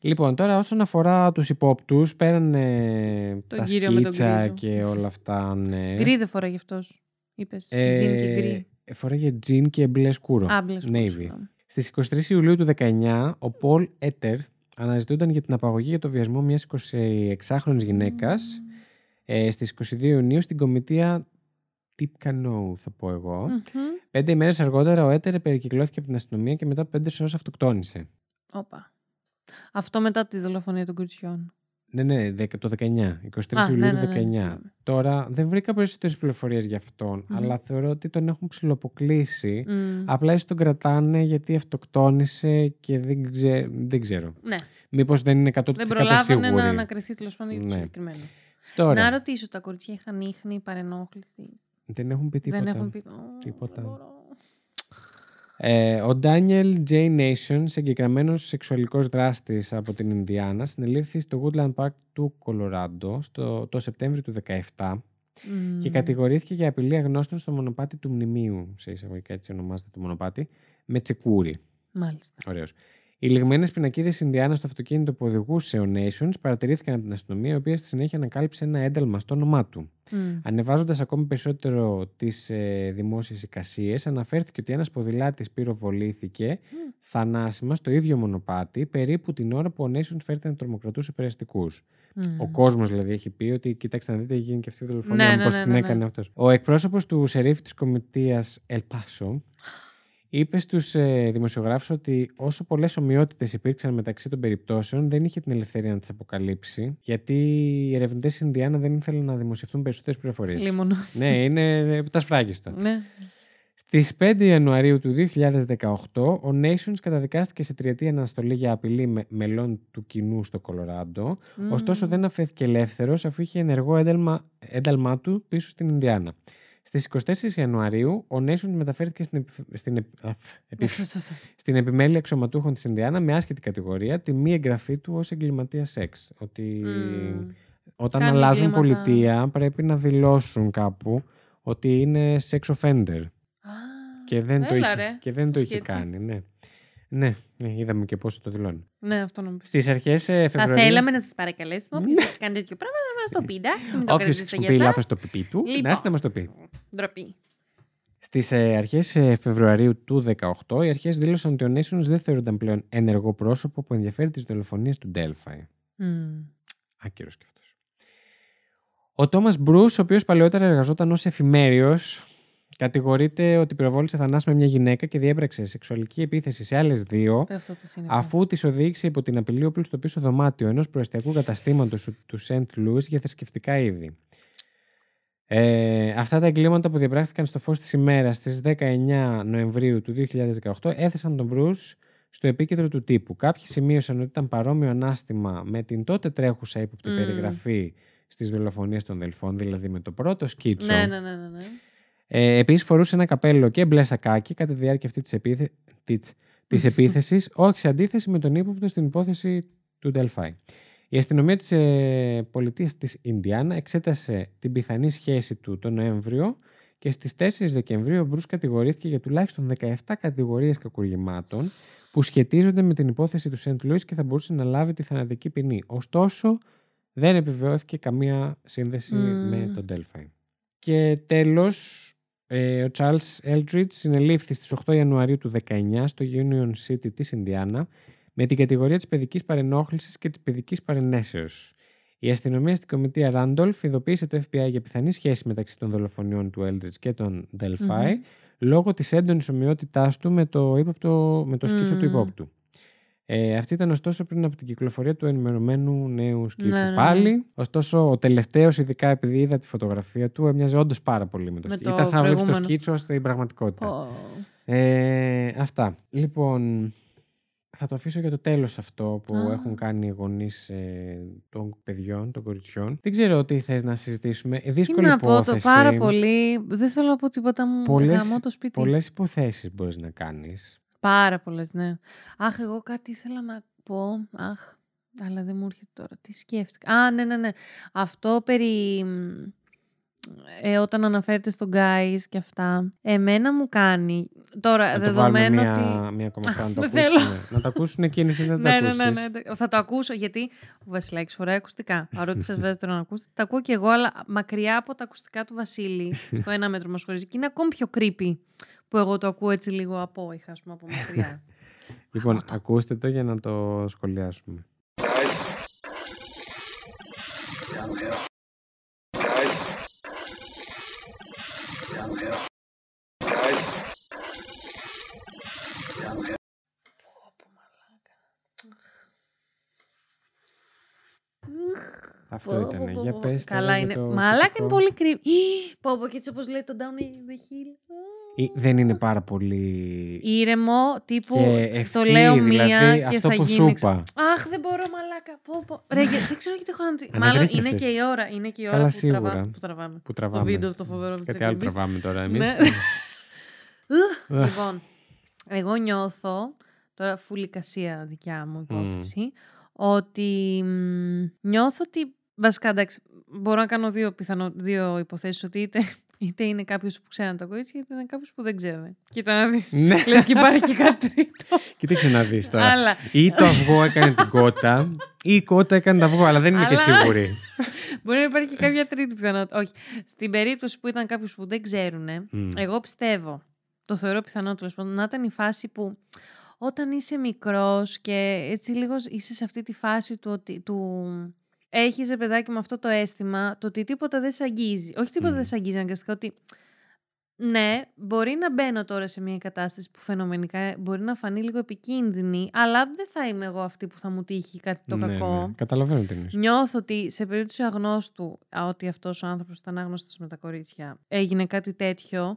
Λοιπόν, τώρα όσον αφορά τους υπόπτους, πέραν ε, τα σκίτσα και όλα αυτά. Ναι. Γκρι δεν φοράγε αυτός, είπες. Ε, τζιν και γκρι. Φοράγε τζιν και μπλε σκούρο. Α, μπλε σκούρο. Navy. Στις εικοστή τρίτη Ιουλίου του δεκαεννιά, ο Πολ Έτερ αναζητούνταν για την απαγωγή για το βιασμό μιας εικοσιεξάχρονης γυναίκας mm. ε, στις εικοστή δεύτερη Ιουνίου στην Κομιτεία Τιπκανόου, θα πω εγώ. Mm-hmm. Πέντε ημέρες αργότερα ο Έτερ περικυκλώθηκε από την αστυνομία και μετά από πέντε ώρες αυτοκτόνησε. Όπα. Αυτό μετά τη δολοφονία των κοριτσιών. Ναι, ναι, το δεκαεννιά. εικοστή τρίτη Ιουλίου ναι, ναι, ναι, ναι. δεκαεννιά. Τώρα δεν βρήκα περισσότερες πληροφορίες για αυτόν, mm. αλλά θεωρώ ότι τον έχουν ψιλοποκλείσει. Mm. Απλά ίσως τον κρατάνε γιατί αυτοκτόνησε και δεν, ξε... δεν ξέρω. Ναι. Μήπως δεν είναι εκατό τοις εκατό σίγουροι. Δεν προλάβανε να ανακριθεί τέλος πάντων για το συγκεκριμένο. Τώρα... Να ρωτήσω, τα κοριτσιά είχαν ίχνη, παρενόχληση? Δεν έχουν πει τίποτα. Δεν έχουν πει... τίποτα. Oh, Ε, ο Daniel Jay Nations, εγκεκριμένος σεξουαλικός δράστης από την Ινδιάνα, συνελήφθη στο Woodland Park του Κολοράντο στο, το Σεπτέμβριο του δεκαεπτά mm. και κατηγορήθηκε για απειλή αγνώστων στο μονοπάτι του Μνημείου, σε εισαγωγικά έτσι ονομάζεται το μονοπάτι, με τσεκούρι. Μάλιστα. Ωραίος. Οι λιγμένες πινακίδες Ινδιάνα στο αυτοκίνητο που οδηγούσε ο Nations παρατηρήθηκαν από την αστυνομία, η οποία στη συνέχεια ανακάλυψε ένα ένταλμα στο όνομά του. Mm. Ανεβάζοντας ακόμη περισσότερο τις ε, δημόσιες εικασίες, αναφέρθηκε ότι ένας ποδηλάτης πυροβολήθηκε mm. θανάσιμα στο ίδιο μονοπάτι, περίπου την ώρα που ο Nations φέρεται να τρομοκρατούσε περαστικούς. Mm. Ο κόσμος δηλαδή έχει πει ότι κοιτάξτε να δείτε, γίνει και αυτή η δολοφονία, ναι, ναι, πώς ναι, ναι, την ναι, έκανε ναι. αυτός. Ο εκπρόσωπος του σερίφ της Κομιτείας Ελ Πάσο είπε στους ε, δημοσιογράφους ότι όσο πολλές ομοιότητες υπήρξαν μεταξύ των περιπτώσεων, δεν είχε την ελευθερία να τις αποκαλύψει, γιατί οι ερευνητές στην Ινδιάνα δεν ήθελαν να δημοσιευτούν περισσότερες πληροφορίες. Λίμωνο. Ναι, είναι τα σφράγιστα. Ναι. Στις πέμπτη Ιανουαρίου του δύο χιλιάδες δεκαοκτώ, ο Nations καταδικάστηκε σε τριετή αναστολή για απειλή με, μελών του κοινού στο Κολοράντο, mm. ωστόσο δεν αφέθηκε ελεύθερος αφού είχε ενεργό ένταλμα, ένταλμά του πίσω στην Ινδιάνα. Στις εικοστή τέταρτη Ιανουαρίου, ο Nations μεταφέρθηκε στην, επι... στην, επι... επι... στην επιμέλεια αξιωματούχων της Ινδιάνα με άσχετη κατηγορία τη μη εγγραφή του ως εγκληματία σεξ. Ότι mm. όταν Κάνει αλλάζουν εγκλήματα. Πολιτεία πρέπει να δηλώσουν κάπου ότι είναι sex offender. Ah, και δεν έλα, το είχε, και δεν το είχε κάνει, ναι. Ναι, ναι, είδαμε και πόσο το δηλώνει. Ναι, αυτό νομίζω. Στις αρχές Φεβρουαρίου. Θα θέλαμε να σας παρακαλέσουμε όποιος έχει κάνει τέτοιο πράγμα να μας το πει, εντάξει, μην το κρατήσετε για σας. Όποιος έχει πει λάθος το πιπί του, λοιπόν, να έρθει να μας το πει. Ντροπή. Στις αρχές Φεβρουαρίου του δύο χιλιάδες δεκαοκτώ, οι αρχές δήλωσαν ότι ο Nations δεν θεωρούνταν πλέον ενεργό πρόσωπο που ενδιαφέρει τις δολοφονίες του Delphi. Mm. Άκυρος κι αυτός. Ο Thomas Bruce, ο οποίος παλαιότερα εργαζόταν ως εφημέριος, κατηγορείται ότι πυροβόλησε θανάσιμα μια γυναίκα και διέπραξε σεξουαλική επίθεση σε άλλες δύο, αφού τις οδήγησε υπό την απειλή όπλου στο πίσω δωμάτιο ενός προεστιακού καταστήματος του Σεντ Λούις για θρησκευτικά είδη. Ε, αυτά τα εγκλήματα που διαπράχθηκαν στο φως της ημέρας στις δεκαεννιά Νοεμβρίου του δύο χιλιάδες δεκαοκτώ έθεσαν τον Μπρους στο επίκεντρο του τύπου. Κάποιοι σημείωσαν ότι ήταν παρόμοιο ανάστημα με την τότε τρέχουσα ύποπτη mm. περιγραφή στις δολοφονίες των Δελφών, δηλαδή με το πρώτο σκίτσο. Ναι, ναι, ναι, ναι. Ε, επίσης φορούσε ένα καπέλο και μπλε σακάκι κατά τη διάρκεια αυτή της, επίθε... της επίθεσης, όχι σε αντίθεση με τον ύποπτο στην υπόθεση του Delphi. Η αστυνομία της ε, πολιτείας της Ινδιάνα εξέτασε την πιθανή σχέση του τον Νοέμβριο και στις τέσσερις Δεκεμβρίου ο Μπρους κατηγορήθηκε για τουλάχιστον δεκαεπτά κατηγορίες κακουργημάτων που σχετίζονται με την υπόθεση του Σεντ Λούις και θα μπορούσε να λάβει τη θανατική ποινή. Ωστόσο, δεν επιβεβαιώθηκε καμία σύνδεση mm. με τον Delphi. Και τέλος, ο Charles Eldridge συνελήφθη στις οκτώ Ιανουαρίου του δεκαεννιά στο Union City της Ινδιάνα με την κατηγορία της παιδικής παρενόχλησης και της παιδικής παρενέσεως. Η αστυνομία στην Κομιτεία Ράντολφ ειδοποίησε το εφ μπι άι για πιθανή σχέση μεταξύ των δολοφονιών του Eldridge και των Delphi mm-hmm. λόγω της έντονης ομοιότητάς του με το, ύποπτο, με το σκίτσο mm-hmm. του υπόπτου. Ε, αυτή ήταν ωστόσο πριν από την κυκλοφορία του ενημερωμένου νέου σκίτσου, ναι, πάλι. Ναι. Ωστόσο, ο τελευταίος, ειδικά επειδή είδα τη φωτογραφία του, έμοιαζε όντως πάρα πολύ με το σκίτσο. Ήταν σαν να βλέπει το σκίτσο στην πραγματικότητα. Oh. Ε, αυτά. Λοιπόν, θα το αφήσω για το τέλος αυτό που ah. έχουν κάνει οι γονείς ε, των παιδιών, των κοριτσιών. Δεν ξέρω τι θες να συζητήσουμε. Ε, δύσκολη υπόθεση. Τι να πω, το πάρα πολύ. Δεν θέλω να πω τίποτα, μου γαμώ το σπίτι. Πολλές υποθέσεις μπορείς να κάνεις. Πάρα πολλές, ναι. Αχ, εγώ κάτι ήθελα να πω. Αχ, αλλά δεν μου έρχεται τώρα. Τι σκέφτηκα. Α, ναι, ναι, ναι. Αυτό περί... Ε, όταν αναφέρεται στον guys και αυτά, εμένα μου κάνει. Τώρα, δεδομένου ότι. Μια, μια ακόμα φορά να το ακούσουν. Να το ακούσουν εκείνοι ή να το ακούσουν. Ναι, ναι, ναι. Θα το ακούσω, γιατί ο Βασιλάκης φοράει ακουστικά. Παρότι σας βάζετε να ακούσετε, τα ακούω και εγώ, αλλά μακριά από τα ακουστικά του Βασίλη, στο ένα μέτρο μας χωρίζει. Και είναι ακόμη πιο creepy που εγώ το ακούω έτσι λίγο απόϊχα, ας πούμε, από μακριά. Λοιπόν, ακούστε το για να το σχολιάσουμε. Αυτό ήταν. Για πες. Καλά είναι. Μαλάκα είναι πολύ κρύβι. Πω πω, και έτσι όπως λέει το Down the Hill. Δεν είναι πάρα πολύ ήρεμο, τύπου το λέω μία και θα γίνει. Αχ, δεν μπορώ, μαλάκα. Δεν ξέρω γιατί έχω να... Μάλλον είναι και η ώρα. Είναι και η ώρα που τραβάμε το βίντεο, το φοβερό της εκπομπής. Κάτι άλλο τραβάμε τώρα εμείς. Λοιπόν, εγώ νιώθω, τώρα φουλικασία δικιά μου υπόθεση, ότι νιώθω ότι, βασικά, εντάξει, μπορώ να κάνω δύο, πιθανό, δύο υποθέσεις, ότι είτε, είτε είναι κάποιος που ξέρει τα κορίτσια, είτε είναι κάποιος που δεν ξέρει. Κοίτα να δεις. Λες και υπάρχει και κάτι τρίτο. Κοίταξε να δεις τώρα. Αλλά... Ή το αυγό έκανε την κότα, ή η κότα έκανε το αυγό, αλλά δεν είμαι αλλά... και σίγουρη. Μπορεί να υπάρχει και κάποια τρίτη πιθανότητα. Όχι. Στην περίπτωση που ήταν κάποιος που δεν ξέρουν, mm. εγώ πιστεύω, το θεωρώ πιθανό, τέλος πάντων, να ήταν η φάση που... Όταν είσαι μικρός και έτσι λίγο είσαι σε αυτή τη φάση του, του... έχεις, ρε παιδάκι, με αυτό το αίσθημα, το ότι τίποτα δεν σε αγγίζει. Όχι τίποτα mm. δεν σε αγγίζει αναγκαστικά, ότι ναι, μπορεί να μπαίνω τώρα σε μια κατάσταση που φαινομενικά μπορεί να φανεί λίγο επικίνδυνη, αλλά δεν θα είμαι εγώ αυτή που θα μου τύχει κάτι το ναι, κακό. Ναι. Καταλαβαίνω τι εννοείς. Νιώθω ότι σε περίπτωση αγνώστου, ότι αυτός ο άνθρωπος ήταν άγνωστος με τα κορίτσια, έγινε κάτι τέτοιο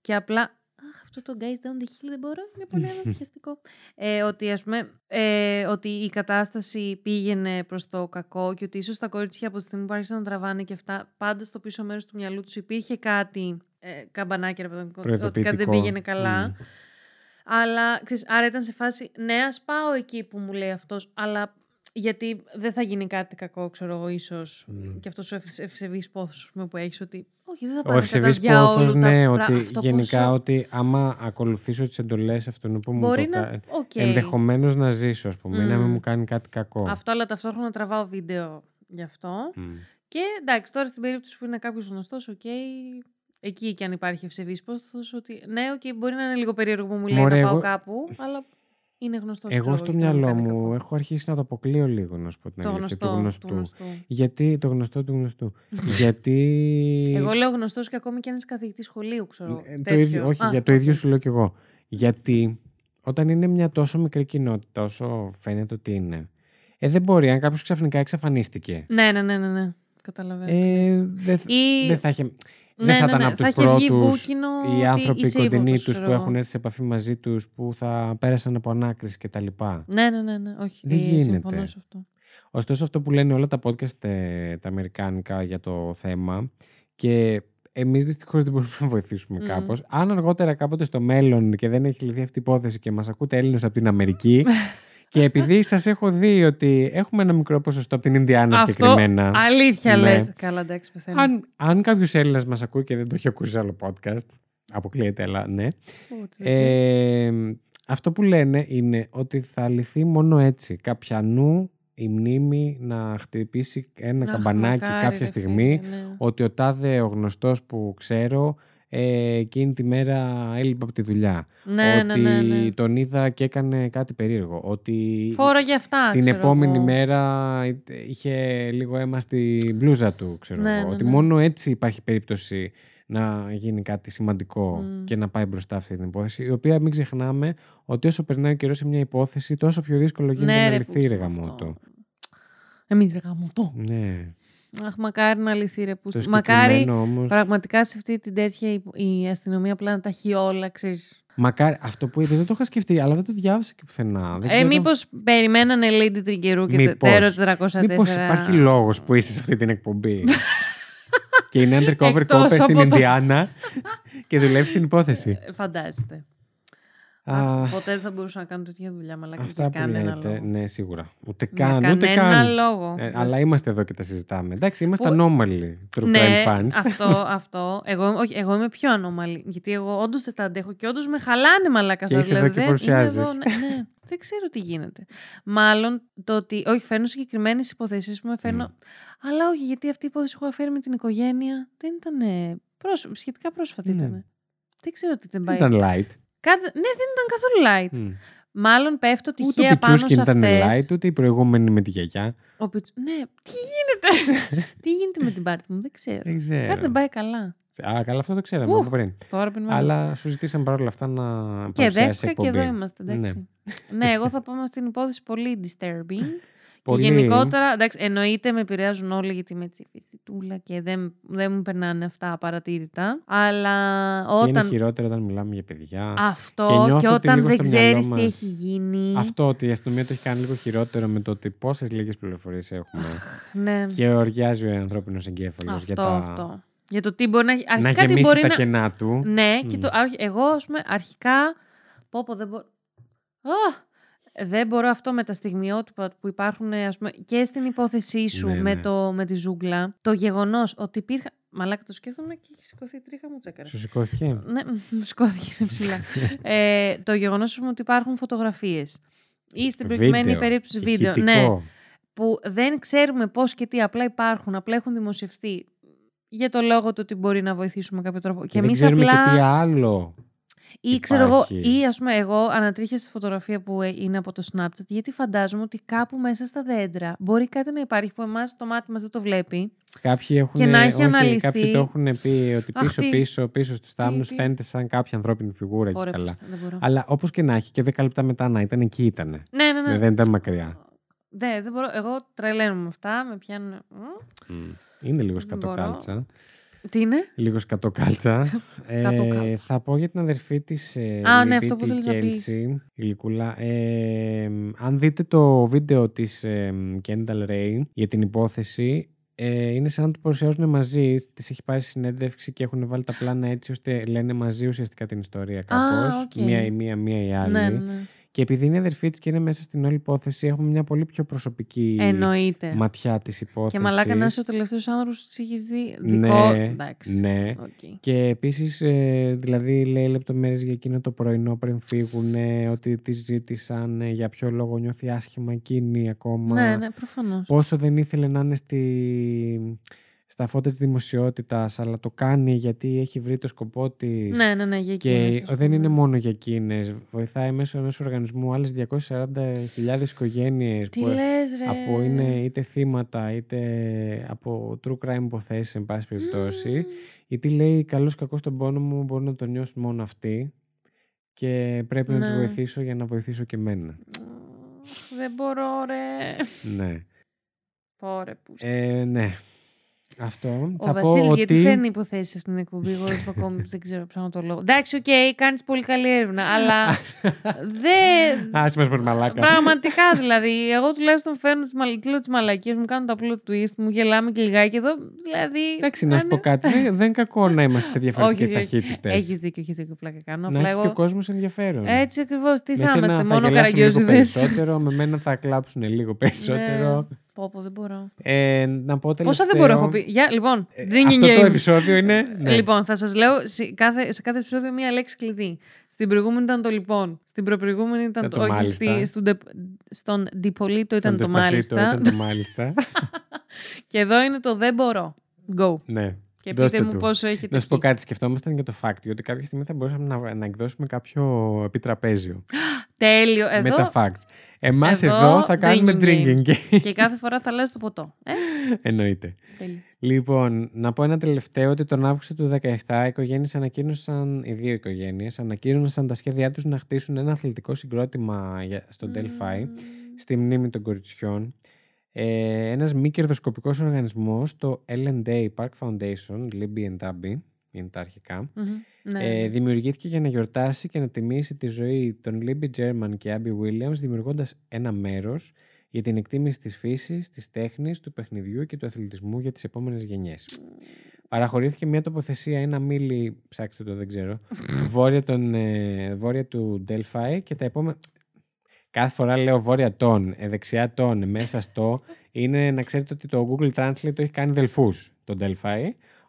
και απλά... Αχ, αυτό το guys down the hill δεν μπορώ, είναι πολύ ανατυχιαστικό. ε, ότι, ας πούμε, ε, ότι η κατάσταση πήγαινε προς το κακό και ότι ίσως τα κορίτσια από τη στιγμή που άρχισαν να τραβάνε και αυτά, πάντα στο πίσω μέρος του μυαλού τους υπήρχε κάτι, ε, καμπανάκι, ότι κάτι δεν πήγαινε καλά. Mm. Αλλά, ξέρεις, άρα ήταν σε φάση, ναι, ας πάω εκεί που μου λέει αυτός, αλλά... Γιατί δεν θα γίνει κάτι κακό, ξέρω εγώ, ίσως. Mm. Και αυτός ο ευσεβής πόθος που έχεις, ότι όχι, δεν θα πάνε κατά για όλους. Ναι, τα... ότι αυτό γενικά πόσο... ότι άμα ακολουθήσω τις εντολές αυτού που μπορεί μου το κάνει, να... okay. ενδεχομένως να ζήσω, ας πούμε, mm. να μην μου κάνει κάτι κακό. Αυτό, αλλά ταυτόχρονα τραβάω βίντεο γι' αυτό. Mm. Και εντάξει, τώρα στην περίπτωση που είναι κάποιος γνωστός, οκ... Okay, εκεί και αν υπάρχει ευσεβής πόθος, ότι ναι, okay, μπορεί να είναι λίγο περίεργο που μου λέει Μωρέ, να πάω εγώ... κάπου, αλλά... Είναι γνωστός. Εγώ στο μυαλό μου κακό. Έχω αρχίσει να το αποκλείω λίγο, να σου πω την το αλήθεια, γνωστό, του γνωστού. Του γνωστού. Γιατί το γνωστό του γνωστού. Γιατί. Εγώ λέω γνωστός και ακόμη και ένας καθηγητής σχολείου, ξέρω. Ε, το ίδιο, όχι, Α, για το ίδιο σου λέω κι εγώ. Γιατί όταν είναι μια τόσο μικρή κοινότητα όσο φαίνεται ότι είναι, ε, δεν μπορεί, αν κάποιος ξαφνικά εξαφανίστηκε. Ναι, ναι, ναι, ναι. ναι. Καταλαβαίνω. Ε, δεν Ή... δε θα είχε. Δεν ναι, θα ναι, ήταν ναι. από τους πρώτους οι άνθρωποι κοντινοί τους που έχουν έρθει σε επαφή μαζί τους, που θα πέρασαν από ανάκριση κτλ. Ναι, ναι, ναι, ναι. Όχι. Δεν γίνεται. Σε αυτό. Ωστόσο, αυτό που λένε όλα τα podcast τα αμερικάνικα για το θέμα, και εμείς δυστυχώς δεν μπορούμε να βοηθήσουμε mm. κάπως. Αν αργότερα κάποτε στο μέλλον και δεν έχει λυθεί αυτή η υπόθεση και μας ακούτε Έλληνες από την Αμερική. Και επειδή σας έχω δει ότι έχουμε ένα μικρό ποσοστό από την Ινδιάνα αυτό, συγκεκριμένα. Αλήθεια ναι. λες. Καλά, εντάξει, πεθαίνω. Αν, αν κάποιος Έλληνας μας ακούει και δεν το έχει ακούσει σε άλλο podcast, αποκλείεται, αλλά ναι. Ε, αυτό που λένε είναι ότι θα λυθεί μόνο έτσι. Καπιανού η μνήμη να χτυπήσει ένα Αχ, καμπανάκι μακάρι, κάποια στιγμή, φίλε, ναι. ότι ο τάδε ο γνωστός που ξέρω... Ε, εκείνη τη μέρα έλειπα από τη δουλειά. Ναι, ότι ναι, ναι, ναι. τον είδα και έκανε κάτι περίεργο. Ότι φόραγε αυτά. Την ξέρω επόμενη εγώ. Μέρα είχε λίγο αίμα στη μπλούζα του, ξέρω ναι, εγώ. Ναι, ναι. Ότι μόνο έτσι υπάρχει περίπτωση να γίνει κάτι σημαντικό mm. και να πάει μπροστά αυτή την υπόθεση. Η οποία μην ξεχνάμε ότι όσο περνάει ο καιρός σε μια υπόθεση, τόσο πιο δύσκολο γίνεται ναι, να λυθεί ρε γαμώτο. Εμείς ρε γαμώτο. Ναι. Αχ, μακάρι να λυθεί ρε πούστη. Μακάρι όμως... πραγματικά σε αυτή την τέτοια η αστυνομία απλά να τα έχει όλα, ξέρεις. Μακάρι, αυτό που είδες δεν το είχα σκεφτεί, αλλά δεν το διάβασα και πουθενά. Δεν ε, ξέρω... μήπως περιμένανε Lady Τριγκερού και τέρο τετρακόσια τέσσερα. Μήπως υπάρχει λόγος που είσαι σε αυτή την εκπομπή. Και είναι undercover cop στην το... Ινδιάνα και δουλεύει την υπόθεση. Φαντάζεστε. Α, ποτέ δεν θα μπορούσα να κάνω τέτοια δουλειά, μαλάκα. Αυτά που λέτε, ναι, σίγουρα. Ούτε καν. Για ούτε καν. Λόγο. Ε, αλλά είμαστε εδώ και τα συζητάμε. Εντάξει, είμαστε που... anomaly true crime ναι, fans. Αυτό, αυτό. Εγώ, όχι, εγώ είμαι πιο anomaly. Γιατί εγώ όντως δεν τα αντέχω και όντως με χαλάνε μαλάκα αυτά. Και είσαι δηλαδή, εδώ και παρουσιάζεις. Ναι, ναι. Δεν ξέρω τι γίνεται. Μάλλον το ότι. Όχι, φέρνω συγκεκριμένες υποθέσεις που με φέρνω. Mm. Αλλά όχι, γιατί αυτή η υπόθεση που έχω φέρει με την οικογένεια δεν ήταν. Πρόσ... Σχετικά πρόσφατη mm. ήταν. Δεν ξέρω τι δεν πάει. Ήταν light. Κάτι... Ναι, δεν ήταν καθόλου light. Mm. Μάλλον πέφτω τυχαία πάνω σε αυτές. Ούτε ο Πιτσούσκιν ήταν light, ούτε η προηγούμενη με τη γιαγιά. Ο Πιτσ... Ναι, τι γίνεται. Τι γίνεται με την πάρτι μου, δεν ξέρω. Δεν ξέρω. Κάτι δεν πάει καλά. Α, καλά, αυτό το ξέραμε από πριν. Τώρα πριν. Αλλά σου ζητήσαμε παρόλα αυτά να παρουσιάσεις εκπομπή. Και δέχτηκα και εδώ είμαστε, εντάξει. Ναι. Ναι, εγώ θα πάω με αυτήν την υπόθεση πολύ disturbing. Πολύ... Και γενικότερα, εντάξει, εννοείται με επηρεάζουν όλοι γιατί είμαι τσιφιστούλα και δεν, δεν μου περνάνε αυτά απαρατήρητα. Αλλά όταν. Και είναι χειρότερο όταν μιλάμε για παιδιά. Αυτό και, και όταν δεν ξέρεις τι έχει γίνει. Αυτό ότι η αστυνομία το έχει κάνει λίγο χειρότερο με το ότι πόσες λίγες πληροφορίες έχουμε. Ναι. Και οριάζει ο ανθρώπινος εγκέφαλος αυτό, για τα. Αυτό. Για το τι μπορεί να έχει. Να γεμίσει μπορεί τα να... κενά του. Ναι, mm. και το... εγώ ας πούμε αρχικά. Πω πω δεν μπορώ. Oh! Δεν μπορώ αυτό με τα στιγμιότυπα που υπάρχουν ας πούμε, και στην υπόθεσή σου ναι, με, ναι. Το, με τη ζούγκλα. Το γεγονός ότι υπήρχαν. Μαλάκα το σκέφτομαι και έχει σηκωθεί η τρίχα μου τσακάρα. Σου σηκώθηκε. Ναι, μου σηκώθηκε, είναι ψηλά. ε, το γεγονός ότι υπάρχουν φωτογραφίες ή στην προηγουμένη περίπτωση βίντεο. Ναι, που δεν ξέρουμε πώς και τι, απλά υπάρχουν, απλά έχουν δημοσιευθεί. Για το λόγο του ότι μπορεί να βοηθήσουμε με κάποιο τρόπο. Και, και εμείς απλά. Και τι άλλο. Ή, ξέρω εγώ, ή ας πούμε εγώ ανατρίχιασα στη φωτογραφία που είναι από το Snapchat γιατί φαντάζομαι ότι κάπου μέσα στα δέντρα μπορεί κάτι να υπάρχει που εμάς το μάτι μας δεν το βλέπει. Κάποιοι, έχουν, και να έχει όχι, αναλυθεί. Κάποιοι το έχουν πει ότι πίσω, Αχ, πίσω, πίσω, πίσω στους θάμνους φαίνεται σαν κάποια ανθρώπινη φιγούρα. Ωραία, και καλά. Αλλά όπως και να έχει και δέκα λεπτά μετά να ήταν εκεί ήταν. Ναι, ναι, ναι. Δεν ήταν μακριά. Ναι, δεν μπορώ. Εγώ τρελαίνω με αυτά, με πιάνουν. Mm. Είναι λίγο σκατοκάλτσα. Τι είναι? Λίγο σκατοκάλτσα. ε, θα πω για την αδερφή της ε, Α, Λιβή, ναι, αυτό που θέλεις να πεις. Η Λικούλα. Ε, ε, αν δείτε το βίντεο της Κένταλ ε, Ρέι για την υπόθεση, ε, είναι σαν να το παρουσιάζουν μαζί. Της έχει πάρει συνέντευξη και έχουν βάλει τα πλάνα έτσι ώστε λένε μαζί ουσιαστικά την ιστορία κάπως. Okay. Μία η μία, μία η άλλη. Ναι, ναι. Και επειδή είναι αδερφή της και είναι μέσα στην όλη υπόθεση, έχουμε μια πολύ πιο προσωπική Εννοείται. Ματιά της υπόθεσης. Και μαλάκα να είσαι ο τελευταίος άνθρωπος που της έχεις δει. Δικό. Ναι, ναι. Okay. Και επίσης, δηλαδή, λέει λεπτομέρειες για εκείνο το πρωινό πριν φύγουν, ότι τη ζήτησαν, για ποιο λόγο νιώθει άσχημα εκείνη ακόμα. Ναι, ναι, προφανώς. Πόσο δεν ήθελε να είναι στη... στα φώτα της δημοσιότητας, αλλά το κάνει γιατί έχει βρει το σκοπό της. Ναι, ναι, ναι, για εκείνες. Και δεν είναι μόνο για εκείνες. Βοηθάει μέσω ενός οργανισμού άλλες διακόσιες σαράντα χιλιάδες οικογένειες. Τι που λες, ρε. Από είναι είτε θύματα, είτε από true crime υποθέσεις, εν πάση περιπτώσει. Mm. Γιατί λέει, καλώς κακώς τον πόνο μου μπορούν να τον νιώσουν μόνο αυτοί και πρέπει ναι. να τους βοηθήσω για να βοηθήσω και εμένα. Δεν μπορώ, ρε. Ναι. Πόρε, ε, ναι. Αυτό. Ο Βασίλης, γιατί ότι... φέρνει υποθέσεις στην εκπομπή. Εγώ ακόμη δεν ξέρω ψάχνω το λόγο. Εντάξει, οκ, okay, κάνεις πολύ καλή έρευνα, αλλά δεν. Α, είμαστε μαλάκα. Πραγματικά δηλαδή. Εγώ τουλάχιστον φέρνω τις μαλακίες μου, κάνω το απλό twist, μου γελάμε και λιγάκι εδώ. Δηλαδή. Εντάξει, να σου πω κάτι. Δεν είναι κακό να είμαστε σε διαφορετικές ταχύτητες. Έχεις δίκιο, έχεις δίκιο. Πλάκα κάνω. Να έχει ο κόσμος ενδιαφέρον. Έτσι ακριβώς. Τι θα είμαστε, μόνο καραγκιόζηδες. Με μένα θα κλάψουν λίγο περισσότερο. Πόπο, δεν μπορώ. Ε, να πω τελευταίο... Πόσα δεν μπορώ, έχω πει. Για, λοιπόν, ε, αυτό games. Το επεισόδιο είναι... Ναι. Λοιπόν, θα σας λέω σε κάθε, σε κάθε επεισόδιο μία λέξη κλειδί. Στην προηγούμενη ήταν το λοιπόν. Στην προπροηγούμενη ήταν το... το όχι, μάλιστα. Στη, de, στον Ντιπολίτο ήταν, ήταν το μάλιστα. Ήταν το μάλιστα. Και εδώ είναι το δεν μπορώ. Go. Ναι. Και πείτε μου πόσο έχετε. Να σου πω κάτι, σκεφτόμασταν για το φάκτιο ότι κάποια στιγμή θα μπορούσαμε να, να εκδώσουμε κάποιο επιτραπέζιο. Τέλειο, εδώ. Με τα facts. Εμάς εδώ, εδώ θα κάνουμε drinking game. Και κάθε φορά θα λες το ποτό. Ε? Εννοείται. Τέλειο. Λοιπόν, να πω ένα τελευταίο ότι τον Αύγουστο του δύο χιλιάδες δεκαεπτά οι οικογένειες ανακοίνωσαν, οι δύο οικογένειες ανακοίνωσαν τα σχέδιά τους να χτίσουν ένα αθλητικό συγκρότημα στο Delphi, mm. στη μνήμη των κοριτσιών. Ε, ένας μη κερδοσκοπικός οργανισμός, το Ellen Day Park Foundation, Libby Debbie, είναι τα αρχικά, mm-hmm. ε, ναι. δημιουργήθηκε για να γιορτάσει και να τιμήσει τη ζωή των Liberty German και Abby Williams, δημιουργώντας ένα μέρος για την εκτίμηση της φύσης, της τέχνης, του παιχνιδιού και του αθλητισμού για τις επόμενες γενιές. Παραχωρήθηκε μια τοποθεσία, ένα μίλι, ψάξτε το, δεν ξέρω, βόρεια, των, ε, βόρεια του Delphi και τα επόμενα... Κάθε φορά λέω βόρεια των, δεξιά των, μέσα στο, είναι να ξέρετε ότι το Google Translate το έχει κάνει δελφούς, το Delphi.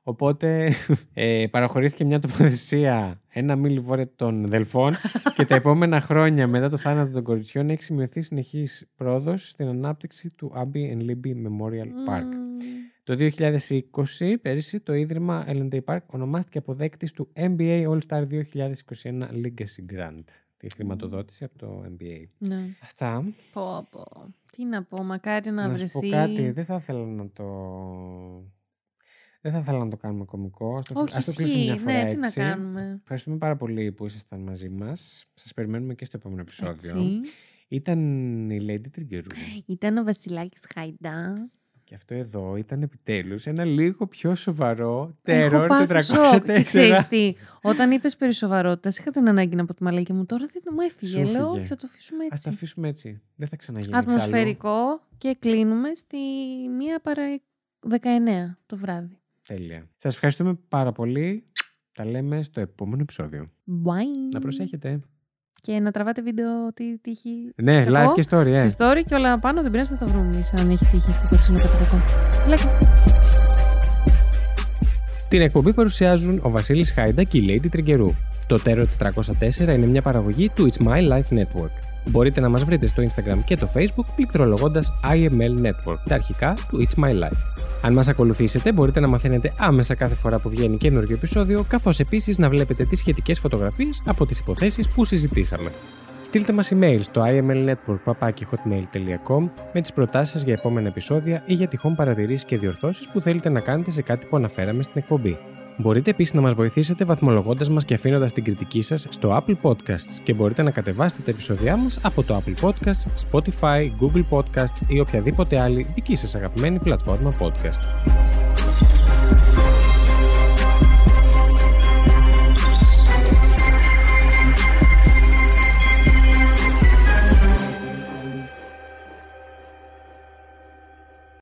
Οπότε ε, παραχωρήθηκε μια τοποθεσία, ένα μίλι βόρεια των Δελφών και τα επόμενα χρόνια μετά το θάνατο των κοριτσιών έχει σημειωθεί συνεχής πρόοδος στην ανάπτυξη του Abbey and Libby Memorial Park. Mm. Το δύο χιλιάδες είκοσι, πέρυσι, το Ίδρυμα Ellen Day Park ονομάστηκε αποδέκτης του N B A All-Star δύο χιλιάδες είκοσι ένα Legacy Grant. Τη χρηματοδότηση από το N B A. Ναι. Αυτά. Πω, πω. Τι να πω, μακάρι να, να βρεθεί. Να σου πω κάτι, δεν θα ήθελα να το... Δεν θα ήθελα να το κάνουμε κωμικό. Ας το, ας το κλείσουμε μια φορά, ναι, έτσι. Τι να κάνουμε. Ευχαριστούμε πάρα πολύ που ήσασταν μαζί μας. Σας περιμένουμε και στο επόμενο επεισόδιο. Έτσι. Ήταν η Lady Τριγκερού. Ήταν ο Βασιλάκης Χαϊντά. Και αυτό εδώ ήταν επιτέλους ένα λίγο πιο σοβαρό τερόρ τετρακόσια τέσσερα. Και ξέρεις τι, όταν είπες περί σοβαρότητας, είχα την ανάγκη να πω τη μαλάκια μου, τώρα δεν μου έφυγε. Σου λέω, θα το αφήσουμε έτσι. Ας το αφήσουμε έτσι. Δεν θα ξαναγίνει εξάλλου. Ατμοσφαιρικό και κλείνουμε στη μία παρά δεκαεννιά το βράδυ. Τέλεια. Σας ευχαριστούμε πάρα πολύ. Τα λέμε στο επόμενο επεισόδιο. Bye. Να προσέχετε. Και να τραβάτε βίντεο τι τύχει. Ναι, live και story, ε. Και story και όλα πάνω, δεν πειράζει να τα βρούμε εμείς, αν έχει τύχει αυτό το εξήνοκατοικό. Την εκπομπή παρουσιάζουν ο Βασίλης Χάιντα και η Lady Τριγκερού. Το Terror τετρακόσια τέσσερα είναι μια παραγωγή του It's My Life Network. Μπορείτε να μας βρείτε στο Instagram και το Facebook πληκτρολογώντας άι εμ ελ Network, τα αρχικά του It's My Life. Αν μας ακολουθήσετε, μπορείτε να μαθαίνετε άμεσα κάθε φορά που βγαίνει καινούργιο επεισόδιο, καθώς επίσης να βλέπετε τις σχετικές φωτογραφίες από τις υποθέσεις που συζητήσαμε. Στείλτε μας email στο άι εμ ελ network παπάκι hotmail τελεία com με τις προτάσεις σας για επόμενα επεισόδια ή για τυχόν παρατηρήσεις και διορθώσεις που θέλετε να κάνετε σε κάτι που αναφέραμε στην εκπομπή. Μπορείτε επίσης να μας βοηθήσετε βαθμολογώντας μας και αφήνοντας την κριτική σας στο Apple Podcasts και μπορείτε να κατεβάσετε τα επεισόδια μας από το Apple Podcasts, Spotify, Google Podcasts ή οποιαδήποτε άλλη δική σας αγαπημένη πλατφόρμα podcast.